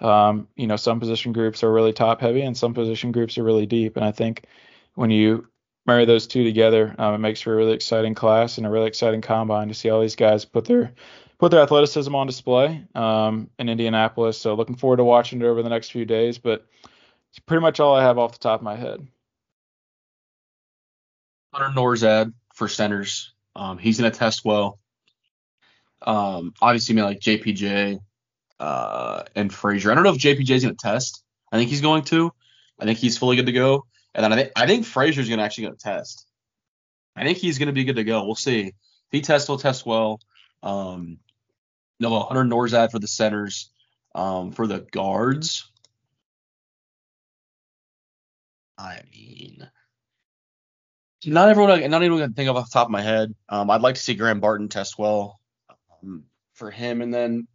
Um, you know, some position groups are really top heavy and some position groups are really deep. And I think when you marry those two together, um, it makes for a really exciting class and a really exciting combine to see all these guys put their put their athleticism on display um, in Indianapolis. So looking forward to watching it over the next few days. But it's pretty much all I have off the top of my head. Hunter Norzad for centers. Um, he's going to test well. Um, obviously, I mean, like J P J. Uh, and Frazier. I don't know if J P J's going to test. I think he's going to. I think he's fully good to go. And then I think I think Frazier's going to actually going to test. I think he's going to be good to go. We'll see. If he tests, he'll test well. Um, no, Hunter Norzad for the centers. Um, for the guards, I mean, not everyone. Not even going to think of off the top of my head. Um, I'd like to see Graham Barton test well um, for him, and then.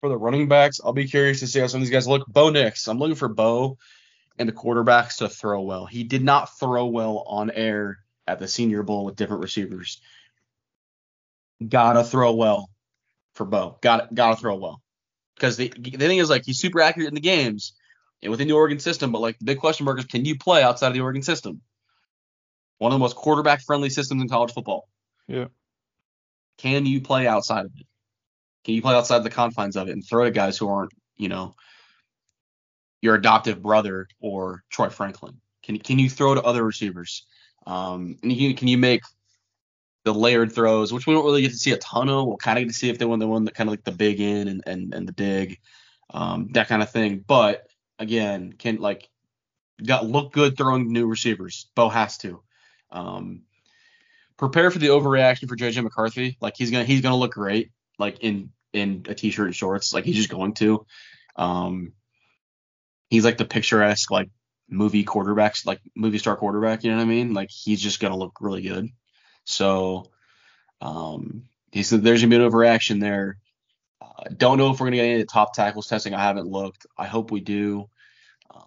For the running backs, I'll be curious to see how some of these guys look. Bo Nix, I'm looking for Bo and the quarterbacks to throw well. He did not throw well on air at the Senior Bowl with different receivers. Gotta throw well for Bo. Gotta, gotta throw well. Because the, the thing is, like, he's super accurate in the games and within the Oregon system, but, like, the big question mark is, can you play outside of the Oregon system? One of the most quarterback-friendly systems in college football. Yeah. Can you play outside of it? Can you play outside the confines of it and throw to guys who aren't, you know, your adoptive brother or Troy Franklin? Can can you throw to other receivers? Um, and you, can you make the layered throws, which we don't really get to see a ton of. We'll kind of get to see if they won the one that kind of like the big in and, and, and the dig, um, that kind of thing. But again, can like got look good throwing new receivers. Bo has to. Um, prepare for the overreaction for J J McCarthy. Like he's gonna he's gonna look great. Like in, in a t-shirt and shorts, like he's just going to, um, he's like the picturesque, like movie quarterbacks, like movie star quarterback. You know what I mean? Like he's just going to look really good. So, um, he's, there's gonna be an overreaction there. Uh, don't know if we're going to get any of the top tackles testing. I haven't looked. I hope we do. Uh,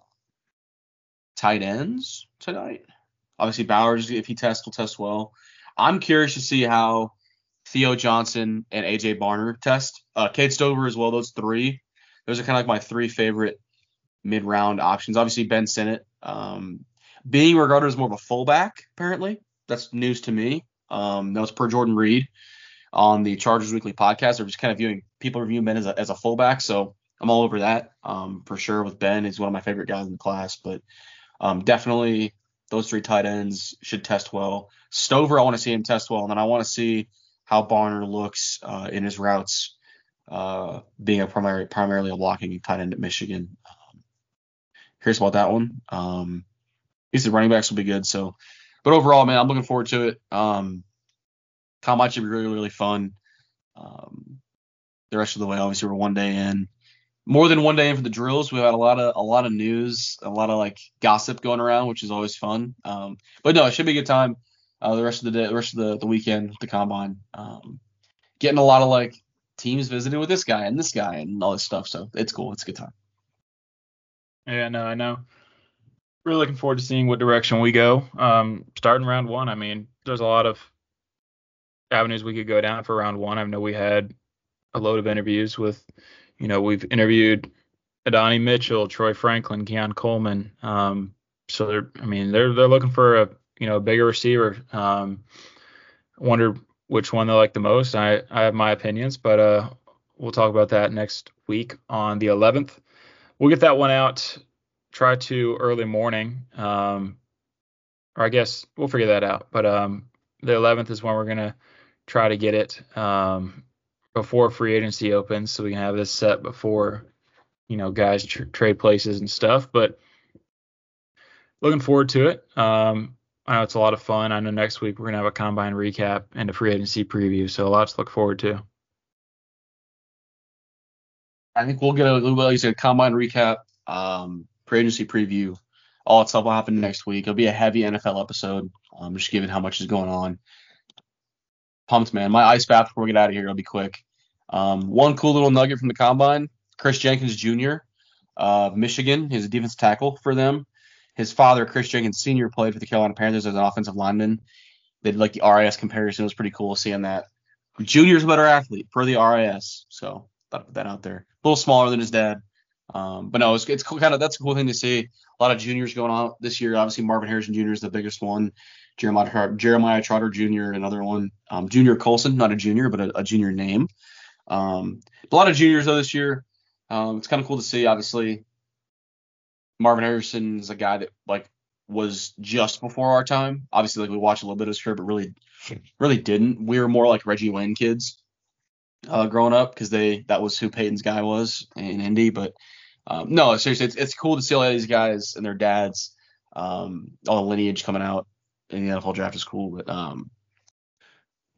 tight ends tonight. Obviously Bowers, if he tests, will test well. I'm curious to see how Theo Johnson and A J Barner test. Uh, Cade Stover as well, those three. Those are kind of like my three favorite mid-round options. Obviously, Ben Sinnott um, being regarded as more of a fullback, apparently. That's news to me. Um, that was per Jordan Reed on the Chargers Weekly podcast. They're just kind of viewing people reviewing Ben as a, as a fullback, so I'm all over that um, for sure with Ben. He's one of my favorite guys in the class, but um, definitely those three tight ends should test well. Stover, I want to see him test well, and then I want to see how Barner looks uh, in his routes, uh, being a primary, primarily a blocking tight end at Michigan. Um, curious about that one. Um, at least the running backs will be good. So, but overall, man, I'm looking forward to it. Um, Combine should be really, really fun. Um, the rest of the way, obviously, we're one day in, more than one day in for the drills. We've had a lot of a lot of news, a lot of like gossip going around, which is always fun. Um, but no, it should be a good time. Uh, the rest of the day, the rest of the, the weekend, the combine, um, getting a lot of like teams visited with this guy and this guy and all this stuff. So it's cool. It's a good time. Yeah, no, I know. Really looking forward to seeing what direction we go. Um, starting round one, I mean, there's a lot of avenues we could go down for round one. I know we had a load of interviews with, you know, we've interviewed Adani Mitchell, Troy Franklin, Keon Coleman. Um, so they're, I mean, they're they're looking for a, you know, a bigger receiver. Um, wonder which one they like the most. I I have my opinions, but uh, we'll talk about that next week on the eleventh. We'll get that one out. Try to early morning, um, or I guess we'll figure that out. But um, the eleventh is when we're gonna try to get it um, before free agency opens, so we can have this set before, you know, guys tr- trade places and stuff. But looking forward to it. Um, I know it's a lot of fun. I know next week we're gonna have a combine recap and a free agency preview, so a lot to look forward to. I think we'll get a little bit of a combine recap, um, free agency preview, all that stuff will happen next week. It'll be a heavy N F L episode, um, just given how much is going on. Pumped, man. My ice bath before we get out of here, it'll be quick. Um, one cool little nugget from the combine, Chris Jenkins Junior of uh, Michigan. He's a defensive tackle for them. His father, Chris Jenkins Senior, played for the Carolina Panthers as an offensive lineman. They did like the R I S comparison. It was pretty cool seeing that. Junior's a better athlete per the R I S, so thought I'd put that out there. A little smaller than his dad. Um, but no, it's, it's cool. Kind of, that's a cool thing to see. A lot of juniors going on this year. Obviously, Marvin Harrison Junior is the biggest one. Jeremiah, Jeremiah Trotter Junior, another one. Um, Junior Colson, not a junior, but a, a junior name. Um, a lot of juniors though this year. Um, it's kind of cool to see. Obviously, Marvin Harrison is a guy that like was just before our time. Obviously, like we watched a little bit of his career, but really, really didn't. We were more like Reggie Wayne kids uh, growing up because they that was who Peyton's guy was in Indy, but. Um, no, seriously, it's it's cool to see all these guys and their dads, um, all the lineage coming out in the N F L draft is cool. But um,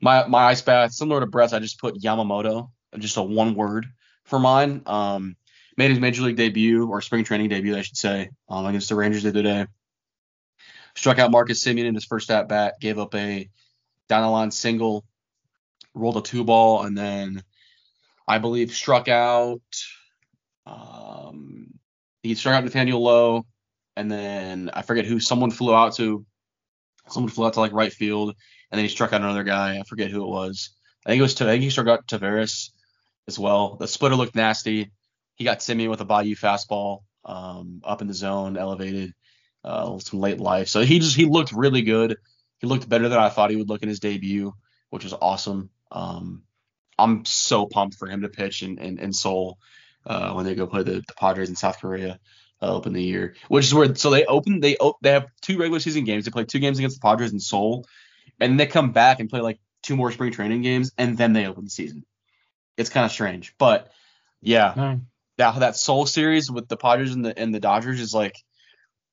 my my ice bath, similar to Brett's, I just put Yamamoto, just a one word for mine. Um, made his major league debut or spring training debut, I should say, um, against the Rangers the other day. Struck out Marcus Semien in his first at bat, gave up a down the line single, rolled a two ball, and then I believe struck out. Um, he struck out Nathaniel Lowe, and then I forget who someone flew out to. Someone flew out to like right field, and then he struck out another guy. I forget who it was. I think it was I think he struck out Tavares as well. The splitter looked nasty. He got Semien with a Bayou fastball, um, up in the zone, elevated, uh, some late life. So he just he looked really good. He looked better than I thought he would look in his debut, which was awesome. Um, I'm so pumped for him to pitch in in, in Seoul. Uh, when they go play the, the Padres in South Korea, uh, open the year, which is where so they open they they have two regular season games. They play two games against the Padres in Seoul, and they come back and play like two more spring training games, and then they open the season. It's kind of strange, but yeah, mm. that that Seoul series with the Padres and the and the Dodgers is like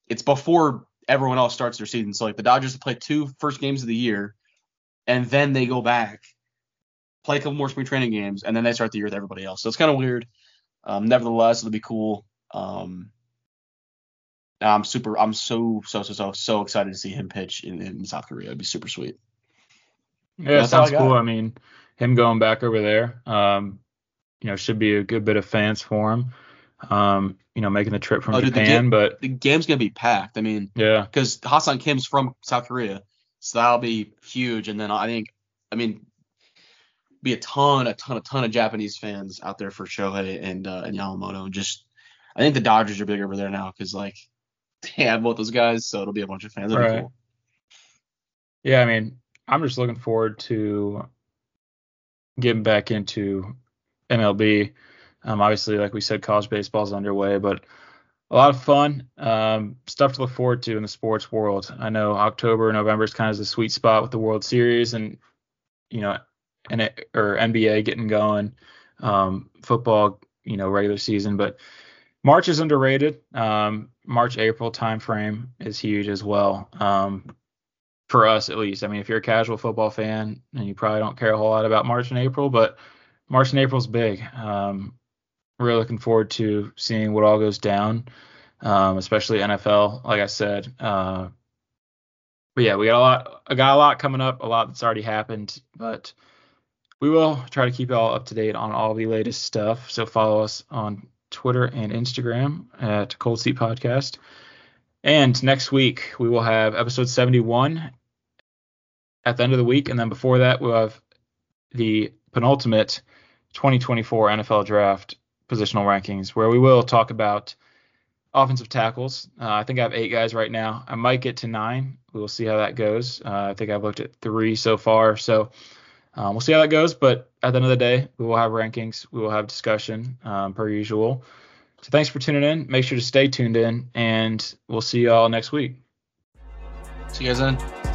it's before everyone else starts their season. So like the Dodgers play two first games of the year, and then they go back, play a couple more spring training games, and then they start the year with everybody else. So it's kind of weird. Um, nevertheless, it'll be cool. Um, I'm super. I'm so so so so so excited to see him pitch in, in South Korea. It'd be super sweet. Yeah, it sounds cool. I mean, him going back over there, um, you know, should be a good bit of fans for him. Um, you know, making the trip from oh, Japan, dude, the game, but the game's gonna be packed. I mean, yeah, because Hassan Kim's from South Korea, so that'll be huge. And then I think, I mean. Be a ton, a ton, a ton of Japanese fans out there for Shohei and uh, and Yamamoto. And just, I think the Dodgers are big over there now because like they have both those guys, so it'll be a bunch of fans. Right. Cool. Yeah, I mean, I'm just looking forward to getting back into M L B. Um, obviously, like we said, college baseball is underway, but a lot of fun um, stuff to look forward to in the sports world. I know October, November is kind of the sweet spot with the World Series, and you know. And it, or N B A getting going, um, football, you know, regular season. But March is underrated. Um, March, April timeframe is huge as well, um, for us at least. I mean, if you're a casual football fan, and you probably don't care a whole lot about March and April, but March and April is big. Um, really looking forward to seeing what all goes down, um, especially N F L. Like I said, uh, but yeah, we got a lot. I got a lot coming up. A lot that's already happened, but. we will try to keep you all up to date on all the latest stuff. So follow us on Twitter and Instagram at Cold Seat Podcast. And next week we will have episode seventy-one at the end of the week. And then before that, we'll have the penultimate twenty twenty-four N F L Draft positional rankings, where we will talk about offensive tackles. Uh, I think I have eight guys right now. I might get to nine. We will see how that goes. Uh, I think I've looked at three so far. So um, we'll see how that goes. But at the end of the day, we will have rankings. We will have discussion um, per usual. So thanks for tuning in. Make sure to stay tuned in, and we'll see y'all next week. See you guys then.